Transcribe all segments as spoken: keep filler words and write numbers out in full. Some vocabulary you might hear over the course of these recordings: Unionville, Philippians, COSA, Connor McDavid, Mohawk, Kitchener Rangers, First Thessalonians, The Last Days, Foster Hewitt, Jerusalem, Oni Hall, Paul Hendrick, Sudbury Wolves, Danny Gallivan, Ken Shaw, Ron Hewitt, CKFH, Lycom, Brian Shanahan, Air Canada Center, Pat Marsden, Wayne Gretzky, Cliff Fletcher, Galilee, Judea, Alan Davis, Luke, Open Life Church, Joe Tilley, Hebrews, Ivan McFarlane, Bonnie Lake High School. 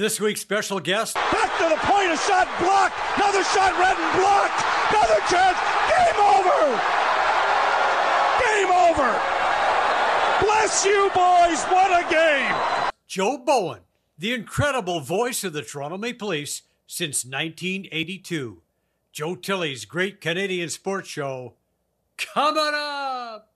This week's special guest. Back to the point, a shot blocked. Another shot red and blocked. Another chance. Game over. Game over. Bless you, boys. What a game. Joe Bowen, the incredible voice of the Toronto Maple Leafs since nineteen eighty-two. Joe Tilley's great Canadian sports show, coming up.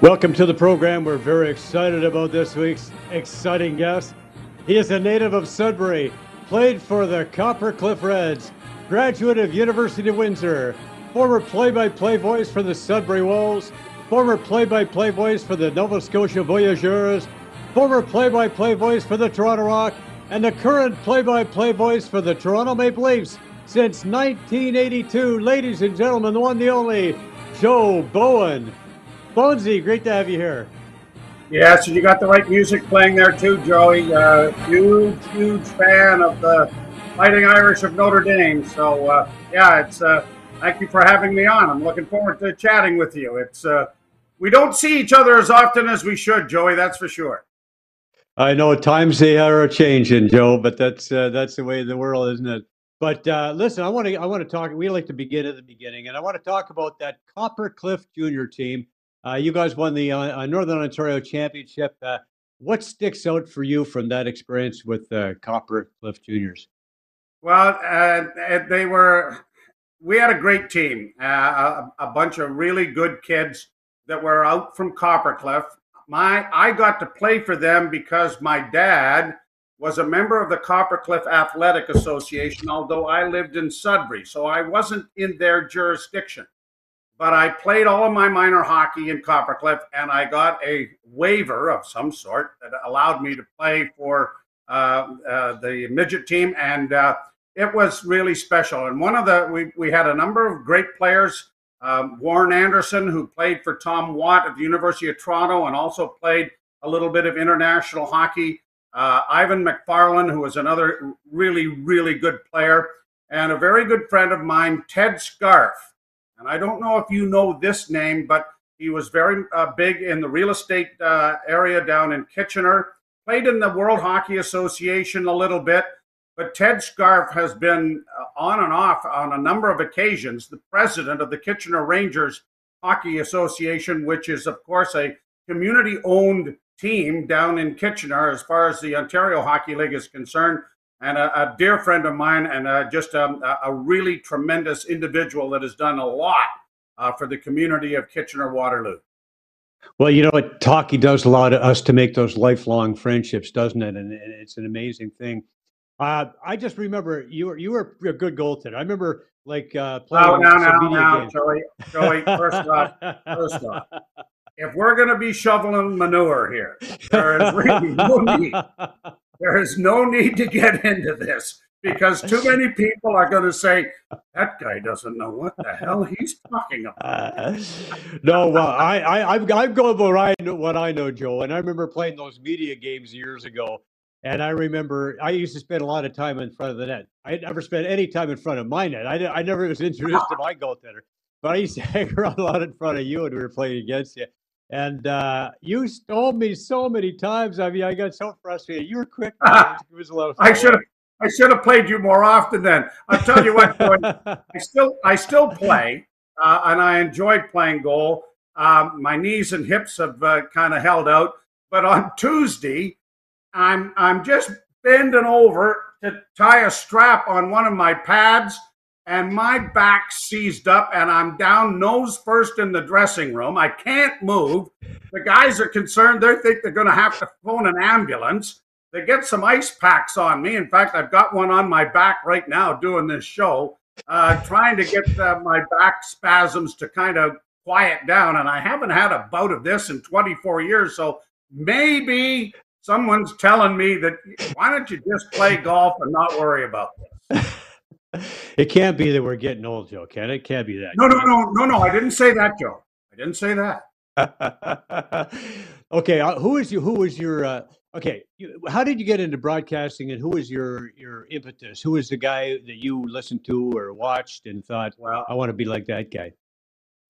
Welcome to the program. We're very excited about this week's exciting guest. He is a native of Sudbury, played for the Copper Cliff Reds, graduate of University of Windsor, former play-by-play voice for the Sudbury Wolves, former play-by-play voice for the Nova Scotia Voyageurs, former play-by-play voice for the Toronto Rock, and the current play-by-play voice for the Toronto Maple Leafs since nineteen eighty-two. Ladies and gentlemen, the one, the only, Joe Bowen. Bonesy, great to have you here. Yeah, so you got the right music playing there too, Joey. Uh, huge, huge fan of the Fighting Irish of Notre Dame. So, uh, yeah, it's. Uh, thank you for having me on. I'm looking forward to chatting with you. It's. Uh, we don't see each other as often as we should, Joey. That's for sure. I know at times they are changing, Joe, but that's uh, that's the way of the world, isn't it? But uh, listen, I want to. I want to talk. We like to begin at the beginning, and I want to talk about that Copper Cliff Junior team. Uh, you guys won the uh, Northern Ontario Championship. Uh, what sticks out for you from that experience with uh, Copper Cliff Juniors? Well, uh, they were. We had a great team, uh, a, a bunch of really good kids that were out from Copper Cliff. My, I got to play for them because my dad was a member of the Copper Cliff Athletic Association, although I lived in Sudbury, so I wasn't in their jurisdiction. But I played all of my minor hockey in Copper Cliff, and I got a waiver of some sort that allowed me to play for uh, uh, the midget team, and uh, it was really special. And one of the we we had a number of great players. Um, Warren Anderson, who played for Tom Watt at the University of Toronto, and also played a little bit of international hockey. Uh, Ivan McFarlane, who was another really really good player, and a very good friend of mine, Ted Scarfe. And I don't know if you know this name, but he was very uh, big in the real estate uh, area down in Kitchener, played in the World Hockey Association a little bit, but Ted Scarfe has been uh, on and off on a number of occasions, the president of the Kitchener Rangers Hockey Association, which is, of course, a community-owned team down in Kitchener as far as the Ontario Hockey League is concerned. And a, a dear friend of mine, and uh, just um, a really tremendous individual that has done a lot uh, for the community of Kitchener-Waterloo. Well, you know what? Hockey does allow us to make those lifelong friendships, doesn't it? And, and it's an amazing thing. Uh, I just remember you were you were a good goaltender. I remember like uh, playing. Oh, no, no, no, no, Joey, Joey. First off, first off. If we're going to be shoveling manure here, there is really no need. There is no need to get into this because too many people are going to say, that guy doesn't know what the hell he's talking about. Uh, no, well, I, I, I'm, I'm going by what I know, Joe. And I remember playing those media games years ago. And I remember I used to spend a lot of time in front of the net. I never spent any time in front of my net. I, I never was introduced to my goaltender. But I used to hang around a lot in front of you and we were playing against you. And uh, you stole me so many times. I mean, I got so frustrated. You were quick. Ah, it was a lot of I should have. I should have played you more often. Then I'll tell you what. Boy, I still. I still play, uh, and I enjoy playing goal. Um, my knees and hips have uh, kind of held out. But on Tuesday, I'm. I'm just bending over to tie a strap on one of my pads. And my back seized up, and I'm down nose first in the dressing room. I can't move. The guys are concerned. They think they're going to have to phone an ambulance. They get some ice packs on me. In fact, I've got one on my back right now doing this show, uh, trying to get uh, my back spasms to kind of quiet down. And I haven't had a bout of this in twenty-four years, so maybe someone's telling me that, why don't you just play golf and not worry about this? It can't be that we're getting old, Joe, can it? It can't be that. No, no, no, no, no. I didn't say that, Joe. I didn't say that. Okay, uh, who is you? Who was your? Uh, okay, you, how did you get into broadcasting, and who was your your impetus? Who was the guy that you listened to or watched and thought, "Well, I want to be like that guy"?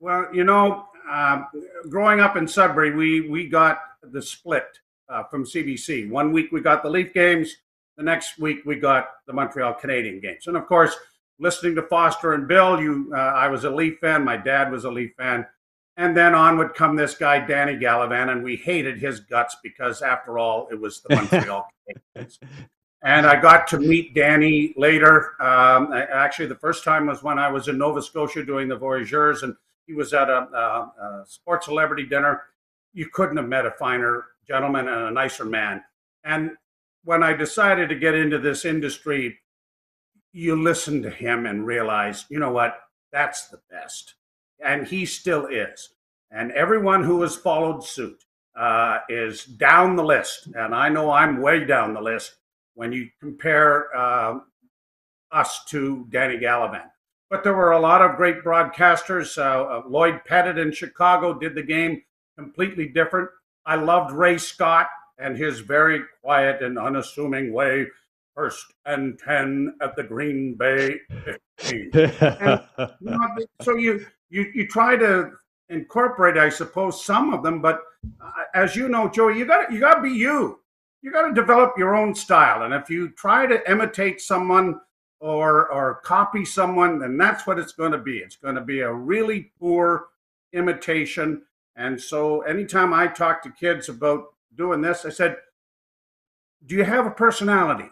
Well, you know, um, growing up in Sudbury, we we got the split uh, from C B C. One week we got the Leaf games. The next week we got the Montreal Canadian games. And of course, listening to Foster and Bill, you, uh, I was a Leaf fan. My dad was a Leaf fan. And then on would come this guy, Danny Gallivan, and we hated his guts because, after all, it was the Montreal Canadiens. And I got to meet Danny later. Um, actually, the first time was when I was in Nova Scotia doing the Voyageurs, and he was at a, a, a sports celebrity dinner. You couldn't have met a finer gentleman and a nicer man. And when I decided to get into this industry, you listen to him and realize, you know what, that's the best. And he still is. And everyone who has followed suit uh, is down the list. And I know I'm way down the list when you compare uh, us to Danny Gallivan. But there were a lot of great broadcasters. Uh, Lloyd Pettit in Chicago did the game completely different. I loved Ray Scott and his very quiet and unassuming way, first and ten at the Green Bay fifteen. And, you know, so you, you you try to incorporate, I suppose, some of them, but uh, as you know, Joey, you got you got to be you. You got to develop your own style, and if you try to imitate someone or or copy someone, then that's what it's going to be. It's going to be a really poor imitation. And so, anytime I talk to kids about doing this, I said, do you have a personality?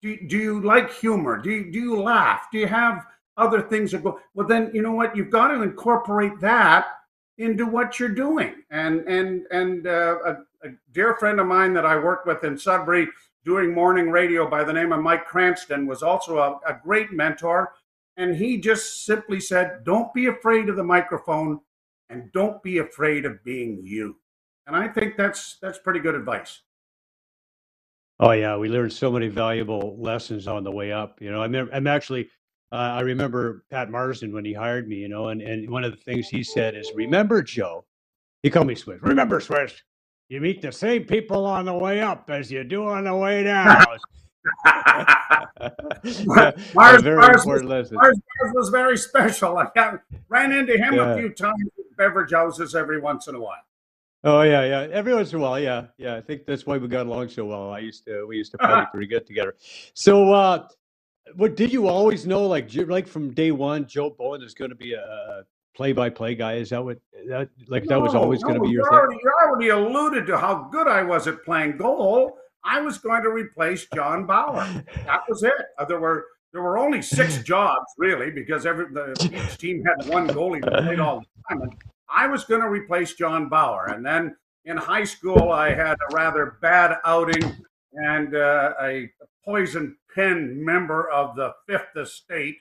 Do, do you like humor? Do you, do you laugh? Do you have other things that go? Well, then, you know what? You've got to incorporate that into what you're doing. And and and uh, a, a dear friend of mine that I worked with in Sudbury doing morning radio by the name of Mike Cranston was also a, a great mentor. And he just simply said, don't be afraid of the microphone and don't be afraid of being you. And I think that's that's pretty good advice. Oh yeah, we learned so many valuable lessons on the way up. You know, I'm I'm actually uh, I remember Pat Marsden when he hired me. You know, and and one of the things he said is, "Remember, Joe," he called me Swiss. "Remember, Swiss, you meet the same people on the way up as you do on the way down." Mars, very Mars, important was, Mars was very special. I ran into him yeah. a few times at beverage houses every once in a while. Oh yeah, yeah. Every once in a while, yeah, yeah. I think that's why we got along so well. I used to, we used to party pretty good together. So, uh, what did you always know? Like, like from day one, Joe Bowen is going to be a play-by-play guy. Is that what? That, like, no, that was always no, going to be your already, thing. You already alluded to how good I was at playing goal. I was going to replace John Bauer. That was it. Uh, there were there were only six jobs really, because every the, each team had one goalie that played all the time. I was going to replace John Bauer. And then in high school, I had a rather bad outing and uh, a poison pen member of the Fifth Estate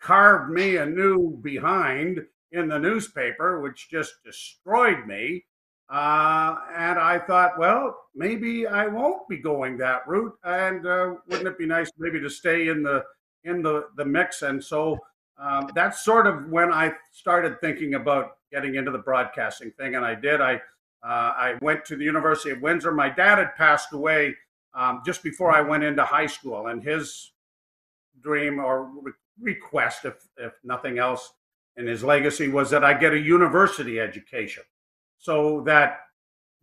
carved me a new behind in the newspaper, which just destroyed me. Uh, and I thought, well, maybe I won't be going that route. And uh, wouldn't it be nice maybe to stay in the, in the, the mix? And so um, that's sort of when I started thinking about getting into the broadcasting thing, and I did. I uh, I went to the University of Windsor. My dad had passed away um, just before I went into high school, and his dream or re request, if if nothing else, in his legacy was that I get a university education. So that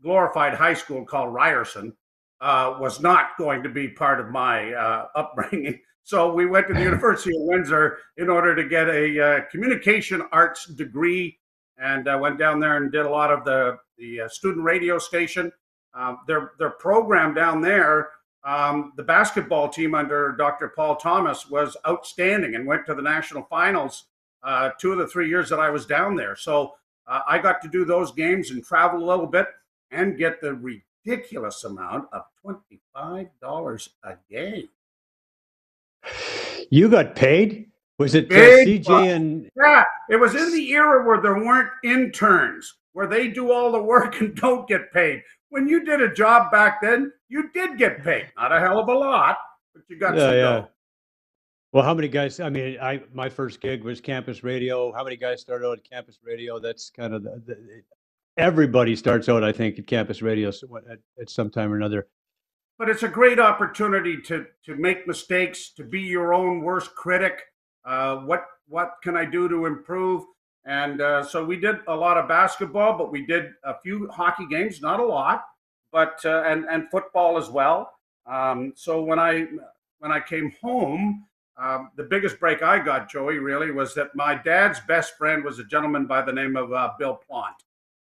glorified high school called Ryerson uh, was not going to be part of my uh, upbringing. So we went to the University of Windsor in order to get a uh, communication arts degree. And I went down there and did a lot of the, the uh, student radio station. Uh, their, their program down there, um, the basketball team under Doctor Paul Thomas was outstanding and went to the national finals uh, two of the three years that I was down there. So uh, I got to do those games and travel a little bit and get the ridiculous amount of twenty-five dollars a game. You got paid? Was it uh, C J and... Yeah, it was in the era where there weren't interns, where they do all the work and don't get paid. When you did a job back then, you did get paid. Not a hell of a lot, but you got yeah, some yeah. dough. Well, how many guys, I mean, I my first gig was campus radio. How many guys started out at campus radio? That's kind of the, the everybody starts out, I think, at campus radio at, at some time or another. But it's a great opportunity to to make mistakes, to be your own worst critic. Uh, what what can I do to improve? And uh, so we did a lot of basketball, but we did a few hockey games, not a lot, but uh, and and football as well. Um, so when I when I came home, um, the biggest break I got, Joey, really, was that my dad's best friend was a gentleman by the name of uh, Bill Plant,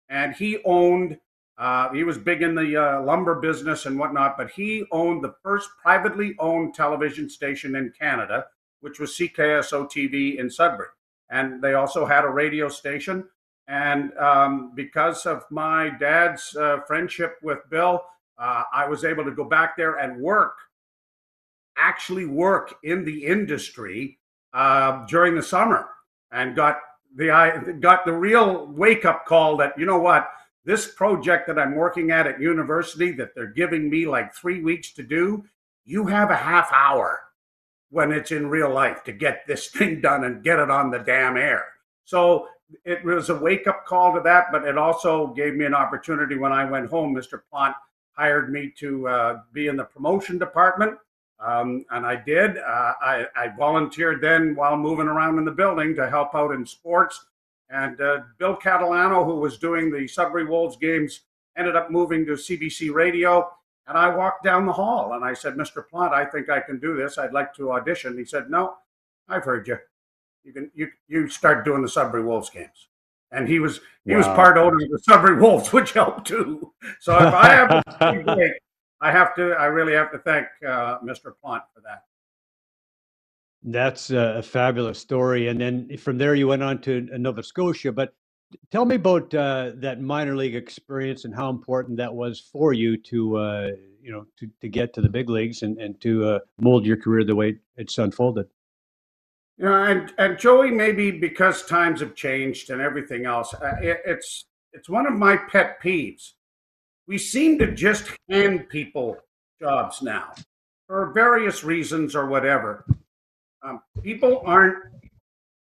and he owned. Uh, he was big in the uh, lumber business and whatnot, but he owned the first privately owned television station in Canada, which was C K S O T V in Sudbury. And they also had a radio station. And um, because of my dad's uh, friendship with Bill, uh, I was able to go back there and work, actually work in the industry uh, during the summer, and got the, I got the real wake-up call that, you know what, this project that I'm working at at university that they're giving me like three weeks to do, you have a half hour when it's in real life to get this thing done and get it on the damn air. So it was a wake-up call to that, but it also gave me an opportunity when I went home. Mister Plant hired me to uh, be in the promotion department, um, and I did. Uh, I, I volunteered then while moving around in the building to help out in sports. And uh, Bill Catalano, who was doing the Sudbury Wolves games, ended up moving to C B C Radio. And I walked down the hall and I said, Mister Plant, I think I can do this. I'd like to audition. He said, no, I've heard you. You can you you start doing the Sudbury Wolves games. And he was he wow. was part owner of the Sudbury Wolves, which helped too. So if I have a break, I have to I really have to thank uh, Mister Plant for that. That's a fabulous story. And then from there, you went on to Nova Scotia. But tell me about uh, that minor league experience and how important that was for you to, uh, you know, to, to get to the big leagues and, and to uh, mold your career the way it's unfolded. Yeah, and, and Joey, maybe because times have changed and everything else, uh, it, it's, it's one of my pet peeves. We seem to just hand people jobs now for various reasons or whatever. Um, people aren't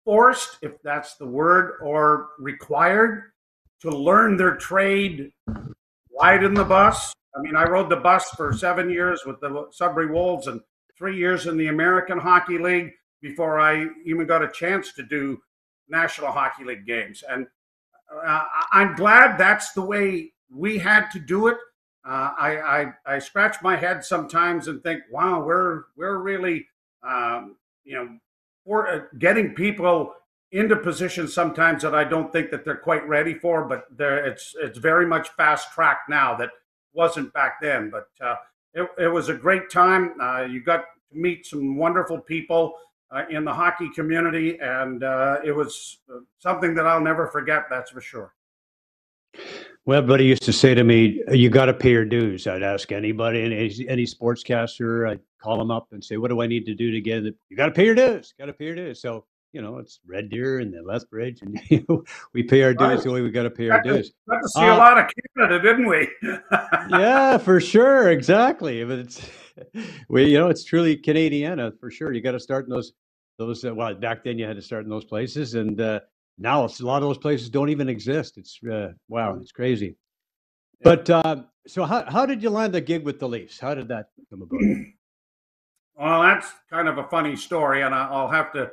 forced, if that's the word, or required to learn their trade right in the bus. I mean, I rode the bus for seven years with the Sudbury Wolves and three years in the American Hockey League before I even got a chance to do National Hockey League games. And uh, I'm glad that's the way we had to do it. Uh, I, I, I scratch my head sometimes and think, wow, we're, we're really... Um, you know, for uh, getting people into positions sometimes that I don't think that they're quite ready for, but it's it's very much fast-tracked now that wasn't back then. But uh, it, it was a great time. Uh, you got to meet some wonderful people uh, in the hockey community, and uh, it was something that I'll never forget, that's for sure. Well, everybody used to say to me, you got to pay your dues. I'd ask anybody, any, any sportscaster, I'd call them up and say, what do I need to do to get in the, you got to pay your dues, got to pay your dues. So, you know, it's Red Deer and the Lethbridge, and you know, we pay our dues the way we got to pay our dues. Got to see uh, a lot of Canada, didn't we? Yeah, for sure. Exactly. But it's, we, you know, it's truly Canadiana for sure. You got to start in those, those, uh, well, back then you had to start in those places, and, uh, now it's a lot of those places don't even exist. It's uh, wow, it's crazy. Yeah. But uh, so how, how did you land the gig with the Leafs? How did that come about? Well, that's kind of a funny story, and I'll have to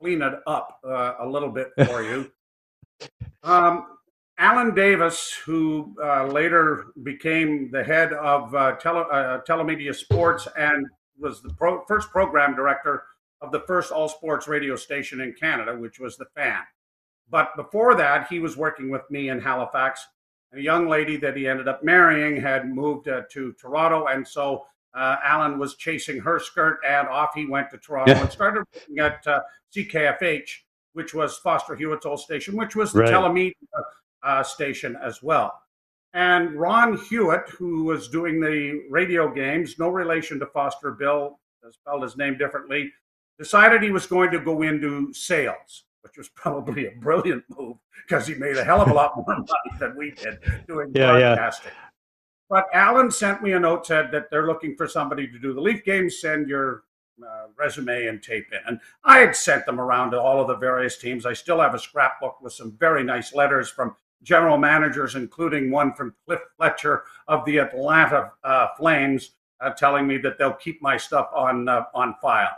clean it up uh, a little bit for you. um, Alan Davis, who uh, later became the head of uh, tele, uh, Telemedia Sports and was the pro first program director of the first all-sports radio station in Canada, which was The Fan. But before that, he was working with me in Halifax. A young lady that he ended up marrying had moved uh, to Toronto, and so uh, Alan was chasing her skirt, and off he went to Toronto yeah. and started working at uh, C K F H, which was Foster Hewitt's old station, which was the right. Telemedia uh, station as well. And Ron Hewitt, who was doing the radio games, no relation to Foster Bill, spelled his name differently, decided he was going to go into sales, which was probably a brilliant move because he made a hell of a lot more money than we did doing yeah, broadcasting. Yeah. But Alan sent me a note, said that they're looking for somebody to do the Leaf games, send your uh, resume and tape in. And I had sent them around to all of the various teams. I still have a scrapbook with some very nice letters from general managers, including one from Cliff Fletcher of the Atlanta uh, Flames, uh, telling me that they'll keep my stuff on uh, on file.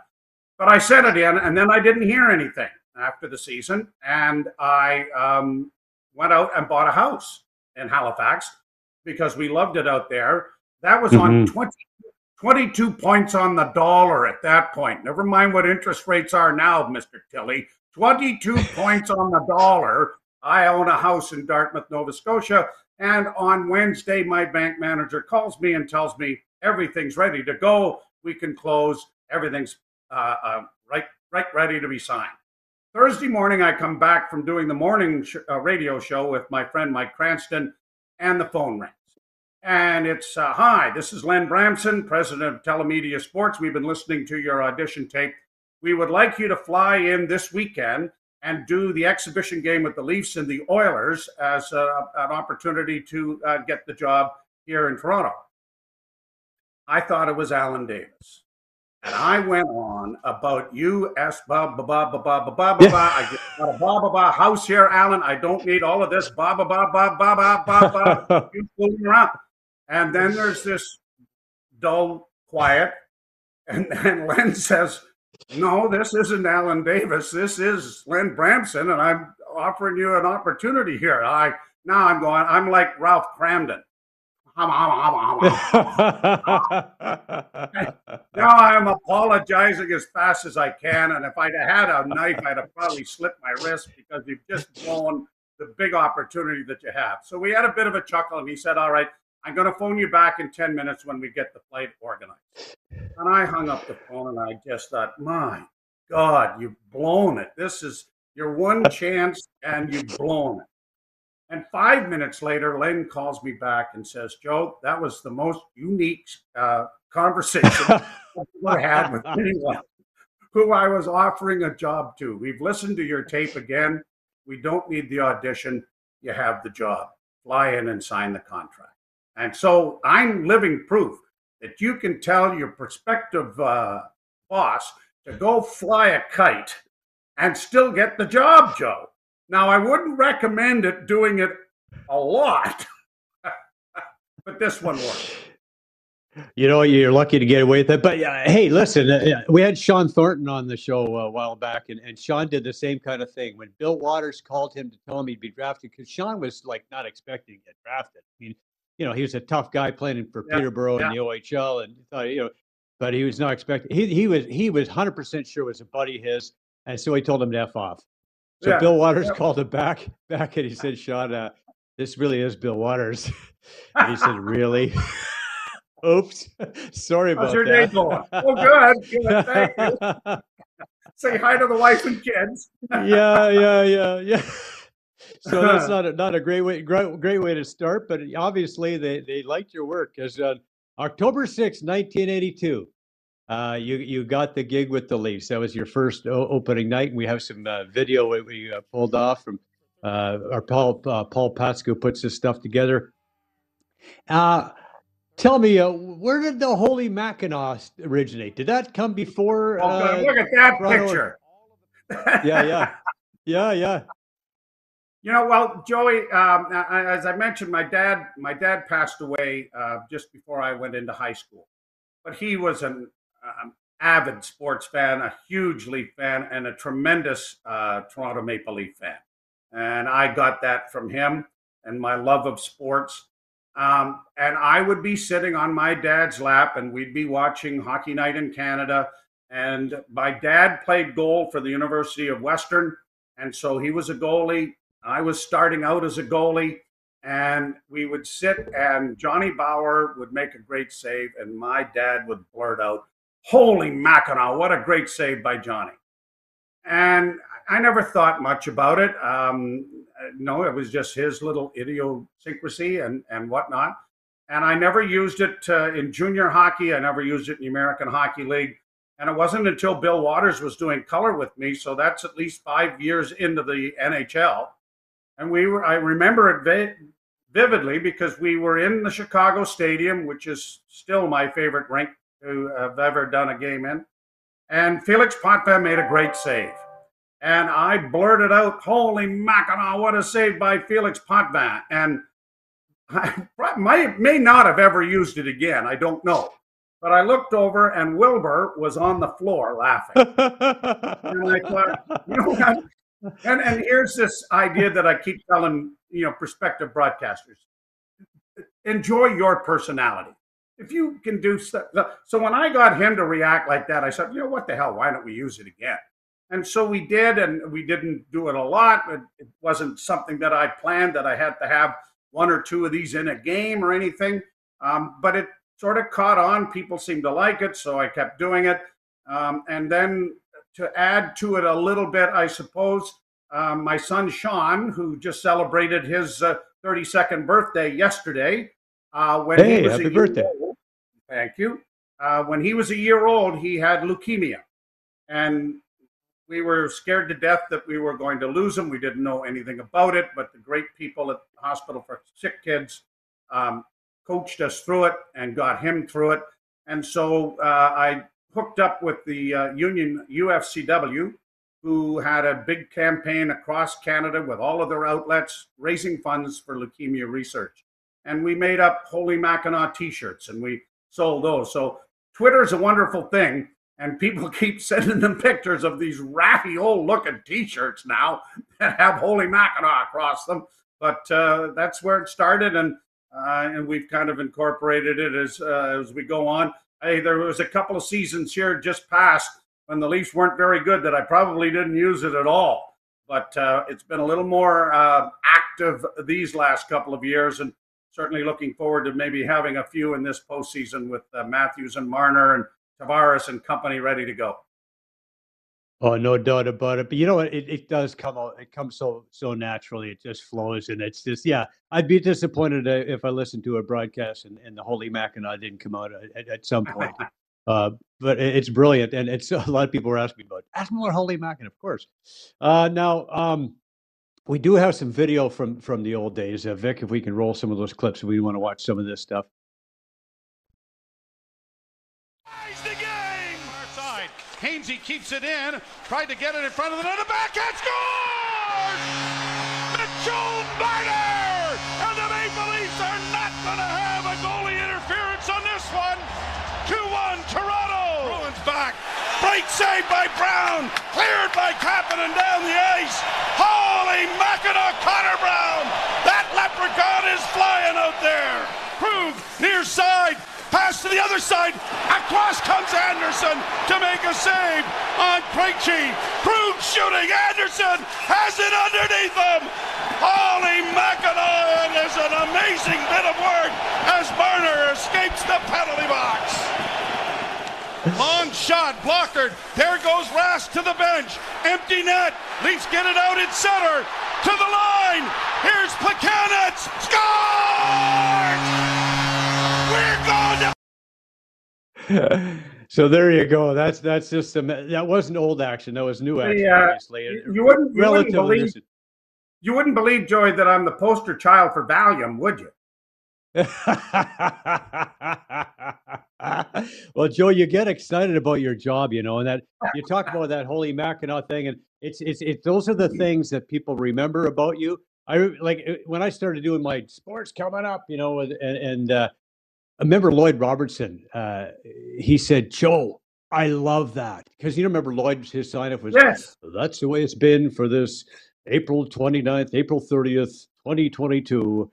But I sent it in, and then I didn't hear anything after the season. And I um, went out and bought a house in Halifax because we loved it out there. That was mm-hmm. on twenty, twenty-two points on the dollar at that point. Never mind what interest rates are now, Mister Tilley. twenty-two points on the dollar. I own a house in Dartmouth, Nova Scotia, and on Wednesday, my bank manager calls me and tells me everything's ready to go. We can close. Everything's uh, uh, right, right, ready to be signed. Thursday morning, I come back from doing the morning sh uh, radio show with my friend Mike Cranston, and the phone rings. And it's, uh, hi, this is Len Bramson, president of Telemedia Sports. We've been listening to your audition tape. We would like you to fly in this weekend and do the exhibition game with the Leafs and the Oilers as a, an opportunity to uh, get the job here in Toronto. I thought it was Alan Davis. And I went on about U S ba ba ba ba ba ba ba ba. I just got a ba ba ba house here, Alan. I don't need all of this ba ba ba ba ba ba ba ba. You fooling around. And then there's this dull quiet. And then Len says, no, this isn't Alan Davis. This is Len Bramson, and I'm offering you an opportunity here. I now I'm going. I'm like Ralph Cramden. Hum, hum, hum, hum, hum. Now I'm apologizing as fast as I can, and if I'd had a knife, I'd have probably slipped my wrist because you've just blown the big opportunity that you have. So we had a bit of a chuckle, and he said, "All right, I'm going to phone you back in ten minutes when we get the flight organized." And I hung up the phone and I just thought, my God, you've blown it. This is your one chance and you've blown it. And five minutes later, Len calls me back and says, Joe, that was the most unique uh, conversation I've ever had with anyone who I was offering a job to. We've listened to your tape again. We don't need the audition. You have the job. Fly in and sign the contract. And so I'm living proof that you can tell your prospective uh, boss to go fly a kite and still get the job, Joe. Now, I wouldn't recommend it doing it a lot, but this one worked. You know, you're lucky to get away with it. But uh, hey, listen, uh, we had Sean Thornton on the show a while back, and, and Sean did the same kind of thing. When Bill Waters called him to tell him he'd be drafted, because Sean was like not expecting to get drafted. I mean, you know, he was a tough guy playing for yeah, Peterborough yeah. in the O H L, and thought, you know, but he was not expecting. He he was he was one hundred percent sure it was a buddy of his, and so he told him to f off. So yeah, Bill Waters yeah. called him back back, and he said, "Sean, uh, this really is Bill Waters." And he said, "Really? Oops, sorry about How's your that." Day going? Oh, good. Good. Thank you. Say hi to the wife and kids. yeah, yeah, yeah, yeah. So that's not a, not a great way great, great way to start, but obviously they they liked your work. Because on October sixth, nineteen eighty-two, uh, you you got the gig with the Leafs. That was your first o opening night. We have some uh, video that we uh, pulled off from uh, our Paul uh, Paul Pasco puts this stuff together. Uh, tell me, uh, where did the Holy Mackinac originate? Did that come before? Oh, uh, look at that Toronto picture. Yeah, yeah, yeah, yeah. You know, well, Joey, um, as I mentioned, my dad, my dad passed away uh, just before I went into high school. But he was an um, avid sports fan, a huge Leaf fan, and a tremendous uh, Toronto Maple Leaf fan. And I got that from him and my love of sports. Um, and I would be sitting on my dad's lap, and we'd be watching Hockey Night in Canada. And my dad played goal for the University of Western, and so he was a goalie. I was starting out as a goalie, and we would sit, and Johnny Bauer would make a great save, and my dad would blurt out, "Holy Mackinac, what a great save by Johnny." And I never thought much about it. Um, no, it was just his little idiosyncrasy and, and whatnot. And I never used it uh, in junior hockey. I never used it in the American Hockey League. And it wasn't until Bill Waters was doing color with me, so that's at least five years into the N H L. And we were, I remember it vividly because we were in the Chicago Stadium, which is still my favorite rink to have ever done a game in. And Felix Potvin made a great save. And I blurted out, holy mackinaw, what a save by Felix Potvin. And I might, may not have ever used it again. I don't know. But I looked over, and Wilbur was on the floor laughing. And I thought, you know what? And, and here's this idea that I keep telling, you know, prospective broadcasters. Enjoy your personality. If you can do stuff. So when I got him to react like that, I said, you know, what the hell? Why don't we use it again? And so we did, and we didn't do it a lot. It, it wasn't something that I planned, that I had to have one or two of these in a game or anything. Um, but it sort of caught on. People seemed to like it, so I kept doing it. Um, and then to add to it a little bit, I suppose, um, my son Sean, who just celebrated his uh, thirty-second birthday yesterday. Uh, when hey, he was happy a birthday. Old, thank you. Uh, when he was a year old, he had leukemia. And we were scared to death that we were going to lose him. We didn't know anything about it, but the great people at the Hospital for Sick Kids um, coached us through it and got him through it. And so uh, I hooked up with the uh, union U F C W, who had a big campaign across Canada with all of their outlets raising funds for leukemia research. And we made up Holy Mackinac t-shirts, and we sold those. So Twitter's a wonderful thing. And people keep sending them pictures of these ratty old-looking T-shirts now that have Holy Mackinac across them. But uh, that's where it started, and uh, and we've kind of incorporated it as uh, as we go on. Hey, there was a couple of seasons here just past when the Leafs weren't very good that I probably didn't use it at all. But uh, it's been a little more uh, active these last couple of years, and certainly looking forward to maybe having a few in this postseason with uh, Matthews and Marner and Tavares and company ready to go. Oh, no doubt about it. But you know what? It, it does come out. It comes so so naturally. It just flows, and it's just, yeah. I'd be disappointed if I listened to a broadcast and, and the Holy Mackinac didn't come out at, at some point. uh, but it's brilliant, and it's a lot of people were asking me about it. Ask more Holy Mackinac, of course. Uh, now, um, we do have some video from from the old days. Uh, Vic, if we can roll some of those clips, we want to watch some of this stuff. He keeps it in, tried to get it in front of the net, and backhand scores! Mitchell Marner! And the Maple Leafs are not going to have a goalie interference on this one. two one Toronto. Bruins back. Great save by Brown. Cleared by Kapanen down the ice. Holy Mackinac, Connor Brown! That leprechaun is flying out there. Krug, near side. Pass to the other side. Across comes Anderson to make a save on Krejci. Krug shooting. Anderson has it underneath him. Holy Mackinac is an amazing bit of work as Marner escapes the penalty box. Long shot, blockered. There goes Rask to the bench. Empty net. Leafs get it out in center. To the line. Here's Plekanec. Scores! So there you go. That's that's just some, that wasn't old action. That was new action. Yeah, obviously. You, you wouldn't you wouldn't believe innocent. You wouldn't believe, Joey, that I'm the poster child for Valium, would you? Well, Joe, you get excited about your job, you know, and that you talk about that Holy Mackinac thing, and it's it's it's those are the things that people remember about you. I like when I started doing my sports coming up, you know, and and. Uh, I remember Lloyd Robertson, uh, he said, Joe, I love that. Because you remember Lloyd's, his sign-off was, yes, that's the way it's been for this April twenty-ninth, April thirtieth, twenty twenty-two.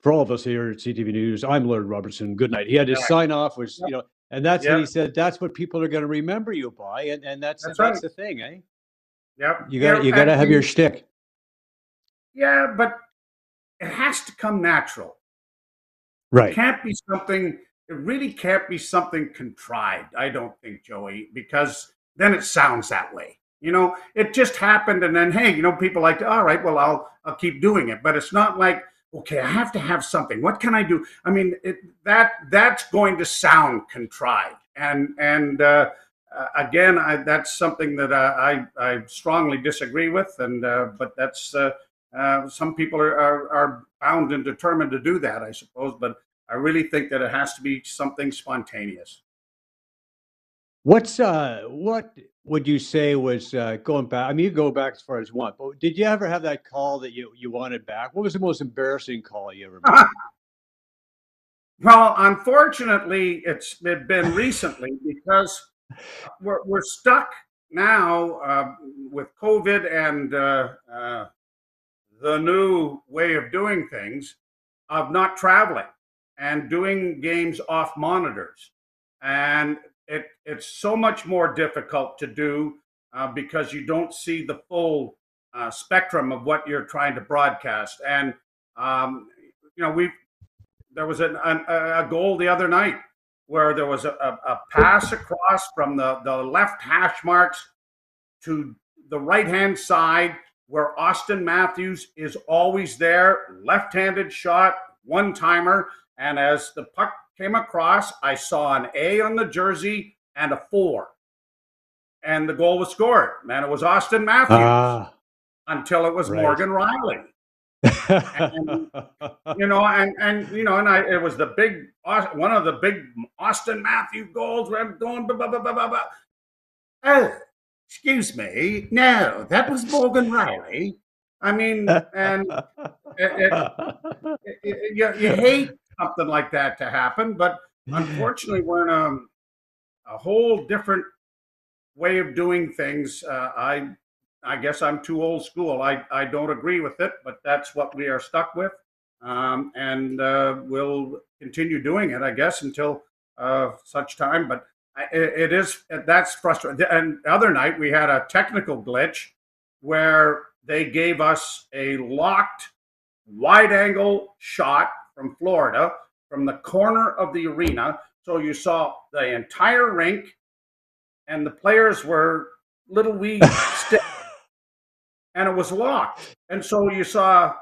For all of us here at C T V News, I'm Lloyd Robertson. Good night. He had his yeah. sign-off was, yep. you know, and that's yep. what he said. That's what people are going to remember you by. And, and that's, that's, and right. that's the thing, eh? Yep. You got yeah, you got to have your shtick. Yeah, but it has to come natural. Right. It can't be something, it really can't be something contrived, I don't think, Joey, because then it sounds that way. You know, it just happened and then, hey, you know, people like, all right, well, I'll I'll keep doing it. But it's not like, okay, I have to have something. What can I do? I mean, it, that that's going to sound contrived. And, and uh, uh, again, I, that's something that uh, I, I strongly disagree with. And uh, but that's... Uh, Uh, some people are, are, are bound and determined to do that, I suppose, but I really think that it has to be something spontaneous. What's uh, what would you say was uh, going back? I mean, you go back as far as one, but did you ever have that call that you, you wanted back? What was the most embarrassing call you ever made? Well, unfortunately, it's been recently because we're, we're stuck now uh, with COVID and uh, uh, the new way of doing things of not traveling and doing games off monitors. And it, it's so much more difficult to do uh, because you don't see the full uh, spectrum of what you're trying to broadcast. And, um, you know, we've, There was an, an, a goal the other night where there was a, a, a pass across from the, the left hash marks to the right-hand side where Auston Matthews is always there, left-handed shot, one-timer. And as the puck came across, I saw an A on the jersey and a four. And the goal was scored. And it was Auston Matthews uh, until it was right. Morgan Riley. and, you know, and and you know, and I it was the big one of the big Auston Matthews goals where I'm going, blah, blah, blah, blah, blah. Oh, excuse me, no, that was Morgan Riley. I mean, and it, it, it, it, you, you hate something like that to happen, but unfortunately, we're in a, a whole different way of doing things. Uh, I. I guess I'm too old school. I, I don't agree with it, but that's what we are stuck with. Um, and uh, we'll continue doing it, I guess, until uh, such time. But I, it is, that's frustrating. And the other night we had a technical glitch where they gave us a locked wide angle shot from Florida from the corner of the arena. So you saw the entire rink and the players were little wee sticks. And it was locked. And so you saw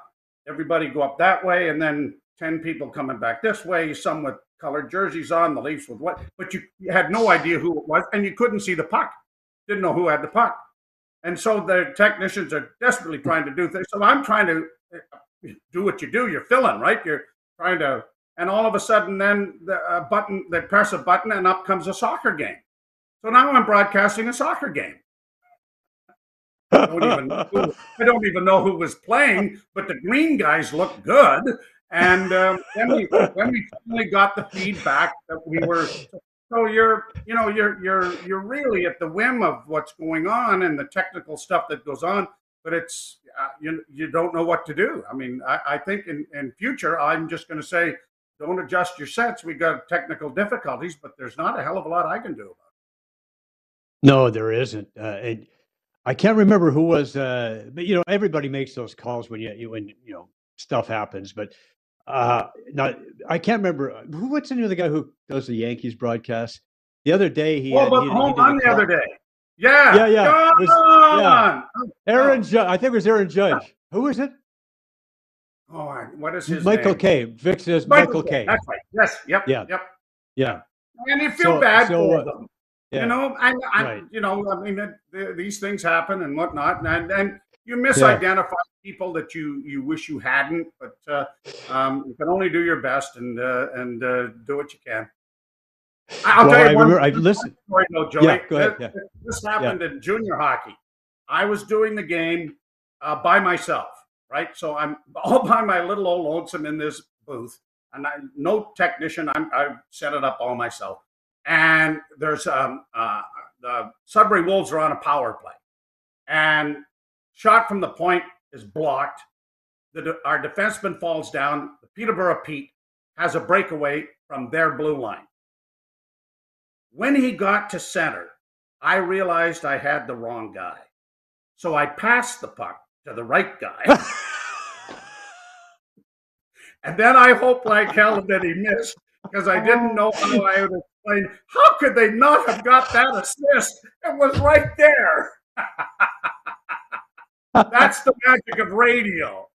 everybody go up that way and then ten people coming back this way, some with colored jerseys on, the Leafs with what. But you had no idea who it was, and you couldn't see the puck. Didn't know who had the puck. And so the technicians are desperately trying to do things. So I'm trying to do what you do. You're filling, right? You're trying to – and all of a sudden then the uh, button, they press a button, and up comes a soccer game. So now I'm broadcasting a soccer game. I don't, even know who, I don't even know who was playing, but the green guys looked good. And um, then we when we finally got the feedback that we were so you're you know you're you're you're really at the whim of what's going on and the technical stuff that goes on. But it's uh, you you don't know what to do. I mean, I, I think in in future I'm just going to say don't adjust your sets. We got technical difficulties, but there's not a hell of a lot I can do about it. No, there isn't. Uh, and I can't remember who was, uh, but you know, everybody makes those calls when you when you know stuff happens. But uh, not, I can't remember who. What's the name of the guy who does the Yankees broadcast? The other day he. Oh, had, but he, home he on the call. Other day. Yeah, yeah, yeah. John! Was, yeah. Aaron Judge. I think it was Aaron Judge. Who is it? Oh, what is his Michael name? K. Vic says Michael, Michael K. K. That's right. Yes. Yep. Yeah. Yep. Yeah. And you feel so, bad so, for uh, them. Yeah. You know, I, I right. you know, I mean, it, th these things happen and whatnot, and and you misidentify yeah. people that you you wish you hadn't, but uh, um, you can only do your best and uh, and uh, do what you can. I'll well, tell you I one. Remember, I've listened. Story, though, Joey. Yeah, go ahead. Yeah. This happened yeah. in junior hockey. I was doing the game uh, by myself, right? So I'm all by my little old lonesome in this booth, and I, no technician. I'm, I set it up all myself. And there's um, uh, the Sudbury Wolves are on a power play. And shot from the point is blocked. The, our defenseman falls down. The Peterborough Pete has a breakaway from their blue line. When he got to center, I realized I had the wrong guy. So I passed the puck to the right guy. And then I hope like hell that he missed because I didn't know how I would have. Like, how could they not have got that assist? It was right there. That's the magic of radio.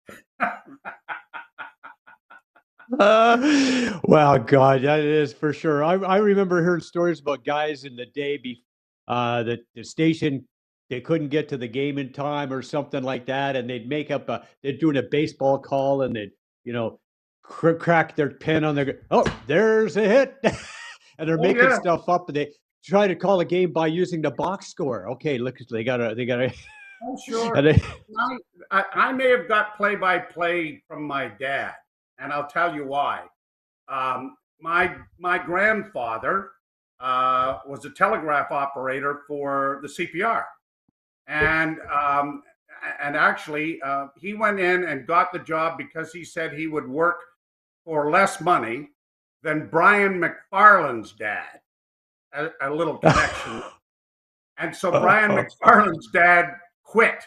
uh, well, God, that is for sure. I, I remember hearing stories about guys in the day before uh, the, the station, they couldn't get to the game in time or something like that. And they'd make up a, they're doing a baseball call and they'd, you know, cr crack their pen on their, oh, there's a hit. And they're oh, making yeah. stuff up. And they try to call a game by using the box score. Okay, look, they got a, they got a. Oh, sure. They, I, I may have got play-by-play from my dad, and I'll tell you why. Um, my my grandfather uh, was a telegraph operator for the C P R, and um, and actually uh, he went in and got the job because he said he would work for less money than Brian McFarland's dad. A, a little connection. And so Brian McFarland's dad quit,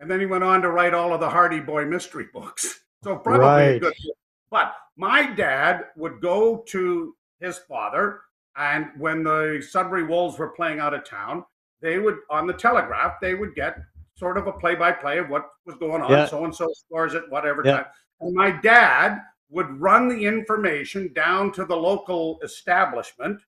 and then he went on to write all of the Hardy Boy mystery books. So probably right. a good book. But my dad would go to his father, and when the Sudbury Wolves were playing out of town, they would, on the telegraph, they would get sort of a play-by-play of what was going on. Yeah. So-and-so scores at whatever yeah. time. And my dad would run the information down to the local establishment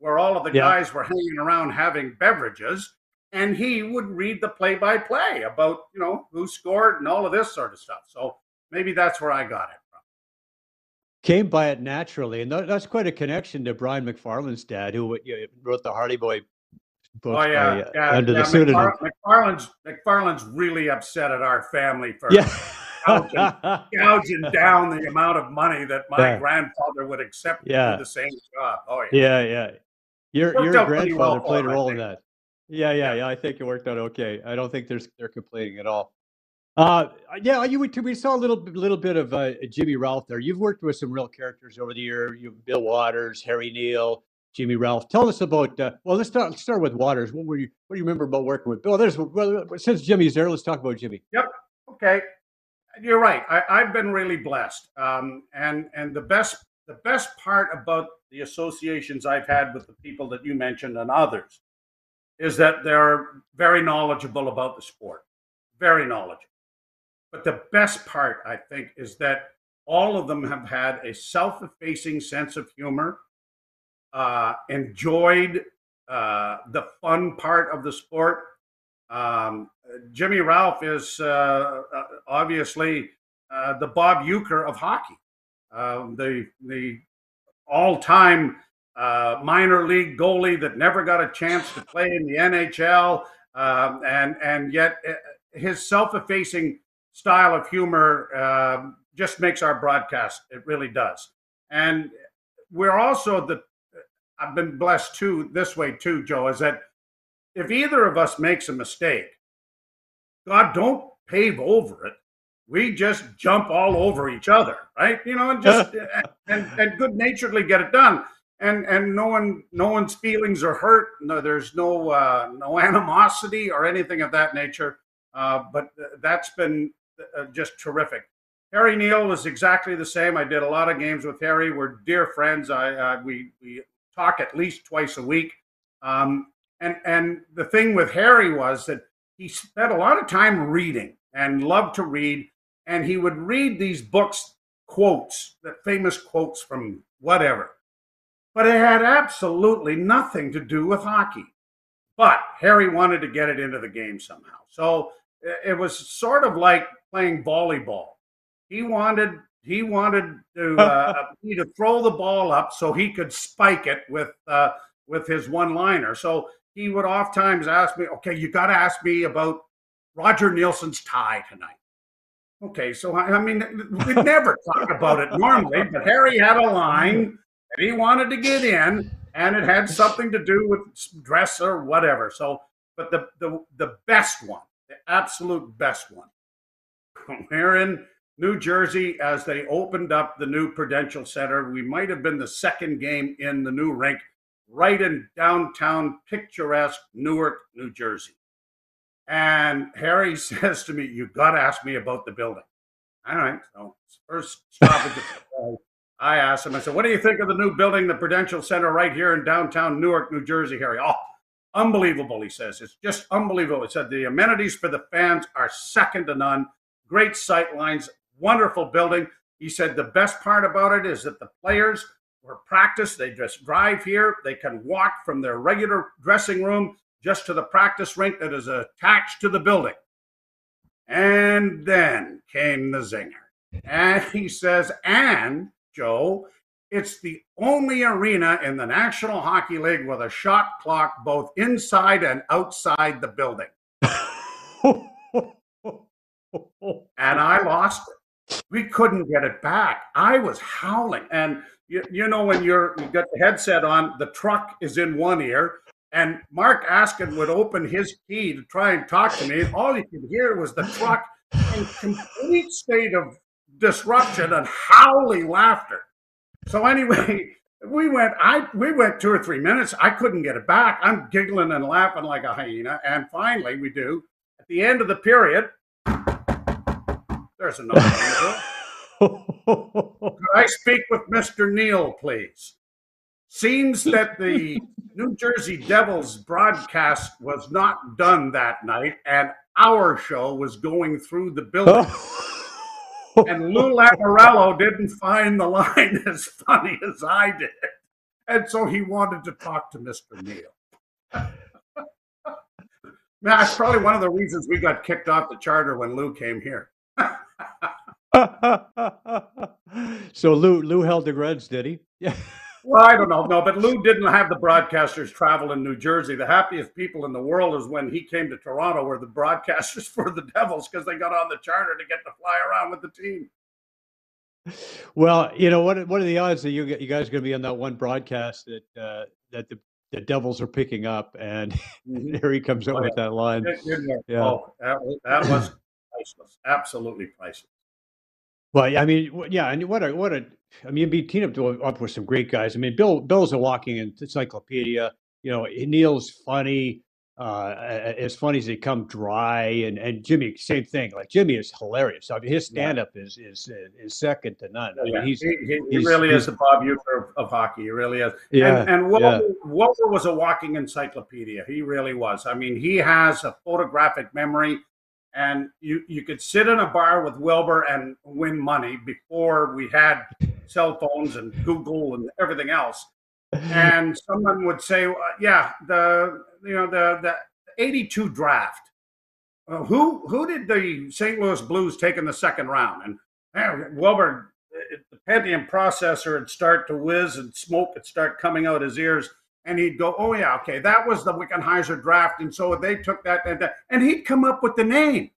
where all of the yeah. guys were hanging around having beverages, and he would read the play-by-play about, you know, who scored and all of this sort of stuff. So maybe that's where I got it from. Came by it naturally, and that's quite a connection to Brian McFarland's dad, who wrote the Hardy Boy book oh, yeah, by, uh, yeah, under yeah, the pseudonym. McFarland's, McFarland's really upset at our family for yeah. gouging, gouging down the amount of money that my yeah. grandfather would accept yeah. for the same job. Oh yeah, yeah, yeah. Your your grandfather well played a role in that. Yeah, yeah, yeah. I think it worked out okay. I don't think there's they're complaining at all. Uh, yeah, you would. We saw a little little bit of uh, Jimmy Ralph there. You've worked with some real characters over the year. You, Bill Waters, Harry Neal, Jimmy Ralph. Tell us about. Uh, well, let's start. Let's start with Waters. What were you? What do you remember about working with Bill? There's well, since Jimmy's there, let's talk about Jimmy. Yep. Okay. You're right. I, I've been really blessed. Um, and and the best the best part about the associations I've had with the people that you mentioned and others is that they're very knowledgeable about the sport, very knowledgeable. But the best part, I think, is that all of them have had a self-effacing sense of humor, uh, enjoyed uh, the fun part of the sport. Um, Jimmy Ralph is uh, obviously uh, the Bob Uecker of hockey, uh, the, the all-time Uh, minor league goalie that never got a chance to play in the N H L, um, and and yet his self-effacing style of humor uh, just makes our broadcast. It really does. And we're also the. I've been blessed too this way too, Joe. Is that if either of us makes a mistake, God, don't pave over it. We just jump all over each other, right? You know, and just and, and good-naturedly get it done. And and no one no one's feelings are hurt. No, there's no uh, no animosity or anything of that nature. Uh, but that's been uh, just terrific. Harry Neal is exactly the same. I did a lot of games with Harry. We're dear friends. I uh, we we talk at least twice a week. Um, and and the thing with Harry was that he spent a lot of time reading and loved to read. And he would read these books, quotes, the famous quotes from whatever. But it had absolutely nothing to do with hockey. But Harry wanted to get it into the game somehow. So it was sort of like playing volleyball. He wanted he wanted to uh, he to throw the ball up so he could spike it with uh, with his one-liner. So he would oft times ask me, "Okay, you got to ask me about Roger Nielsen's tie tonight." Okay, so I, I mean, we'd never talk about it normally, but Harry had a line. And he wanted to get in, and it had something to do with dress or whatever. So, but the the the best one, the absolute best one, we're in New Jersey as they opened up the new Prudential Center. We might have been the second game in the new rink, right in downtown picturesque Newark, New Jersey. And Harry says to me, "You've got to ask me about the building." All right, so first stoppage. I asked him, I said, "What do you think of the new building, the Prudential Center right here in downtown Newark, New Jersey, Harry?" "Oh, unbelievable," he says. "It's just unbelievable." He said, "The amenities for the fans are second to none. Great sight lines, wonderful building." He said, "The best part about it is that the players were practiced. They just drive here. They can walk from their regular dressing room just to the practice rink that is attached to the building." And then came the zinger. And he says, and... Joe, It's the only arena in the National Hockey League with a shot clock both inside and outside the building. And I lost it. We couldn't get it back. I was howling. And you, you know, when you're, you've got the headset on, the truck is in one ear. And Mark Askin would open his key to try and talk to me. All you could hear was the truck in complete state of disruption and howling laughter. So anyway, we went. I we went two or three minutes. I couldn't get it back. I'm giggling and laughing like a hyena. And finally, we do at the end of the period. There's another one. Could I speak with Mister Neal, please? Seems that the New Jersey Devils broadcast was not done that night, and our show was going through the building. And Lou Lamorello didn't find the line as funny as I did. And so he wanted to talk to Mister Neal. That's probably one of the reasons we got kicked off the charter when Lou came here. So Lou Lou held the grudge, did he? Yeah. Well, I don't know. No, but Lou didn't have the broadcasters travel in New Jersey. The happiest people in the world is when he came to Toronto were the broadcasters for the Devils because they got on the charter to get to fly around with the team. Well, you know, what, what are the odds that you, you guys are going to be on that one broadcast that uh, that the, the Devils are picking up? And mm-hmm. Here he comes up oh, with yeah. that line. It, it yeah. Oh, that was, that was priceless. Absolutely priceless. Well, I mean, yeah, and what a what a I mean, be teamed up, up with some great guys. I mean, Bill Bill's a walking encyclopedia. You know, Neil's funny, uh, as funny as they come dry, and and Jimmy, same thing. Like Jimmy is hilarious. I mean, his stand up yeah. is, is is second to none. I mean, yeah. he's, he, he, he's he really he's, is the Bob Uecker of, of hockey. He really is. Yeah, and and Walter, yeah. Walter was a walking encyclopedia. He really was. I mean, he has a photographic memory. And you, you could sit in a bar with Wilbur and win money before we had cell phones and Google and everything else. And someone would say, well, yeah, the you know the the eighty-two draft. Uh, who who did the Saint Louis Blues take in the second round? And man, Wilbur, it, the Pentium processor would start to whiz and smoke would start coming out his ears. And he'd go, oh, yeah, okay, that was the Wickenheiser draft. And so they took that, that, that. And he'd come up with the name.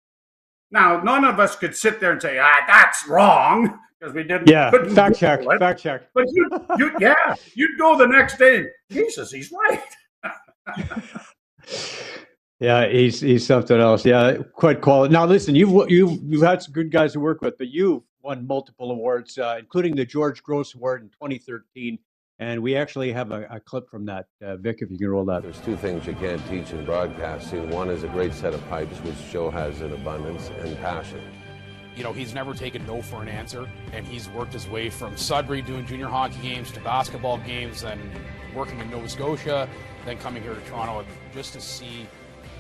Now, none of us could sit there and say, ah, that's wrong. Because we didn't. Yeah, fact check, it. fact check. But you, you, yeah, you'd go the next day, Jesus, he's right. Yeah, he's he's something else. Yeah, quite quality. Now, listen, you've, you've, you've had some good guys to work with, but you've won multiple awards, uh, including the George Gross Award in twenty thirteen. And we actually have a, a clip from that. Uh, Vic, if you can roll that. There's two things you can't teach in broadcasting. One is a great set of pipes, which Joe has in abundance, and passion. You know, he's never taken no for an answer, and he's worked his way from Sudbury doing junior hockey games to basketball games, then working in Nova Scotia, then coming here to Toronto. And just to see,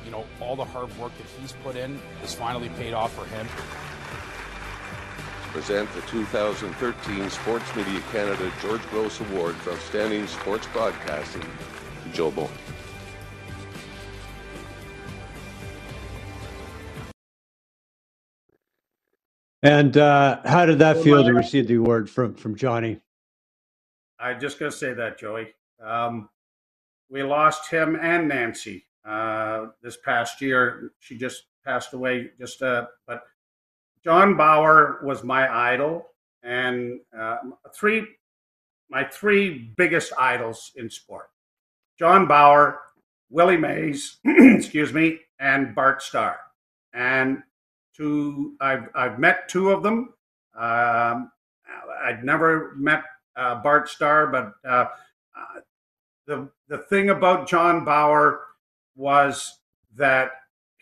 you know, all the hard work that he's put in has finally paid off for him. Present the two thousand thirteen Sports Media Canada George Gross Award for Outstanding Sports Broadcasting to Joe Bowen. And uh, how did that feel to receive the award from, from Johnny? I'm just going to say that, Joey. Um, we lost him and Nancy uh, this past year. She just passed away. Just uh, but. John Bauer was my idol, and uh, three, my three biggest idols in sport: John Bauer, Willie Mays, excuse me, and Bart Starr. And two, I've I've met two of them. Um, I'd never met uh, Bart Starr, but uh, uh, the the thing about John Bauer was that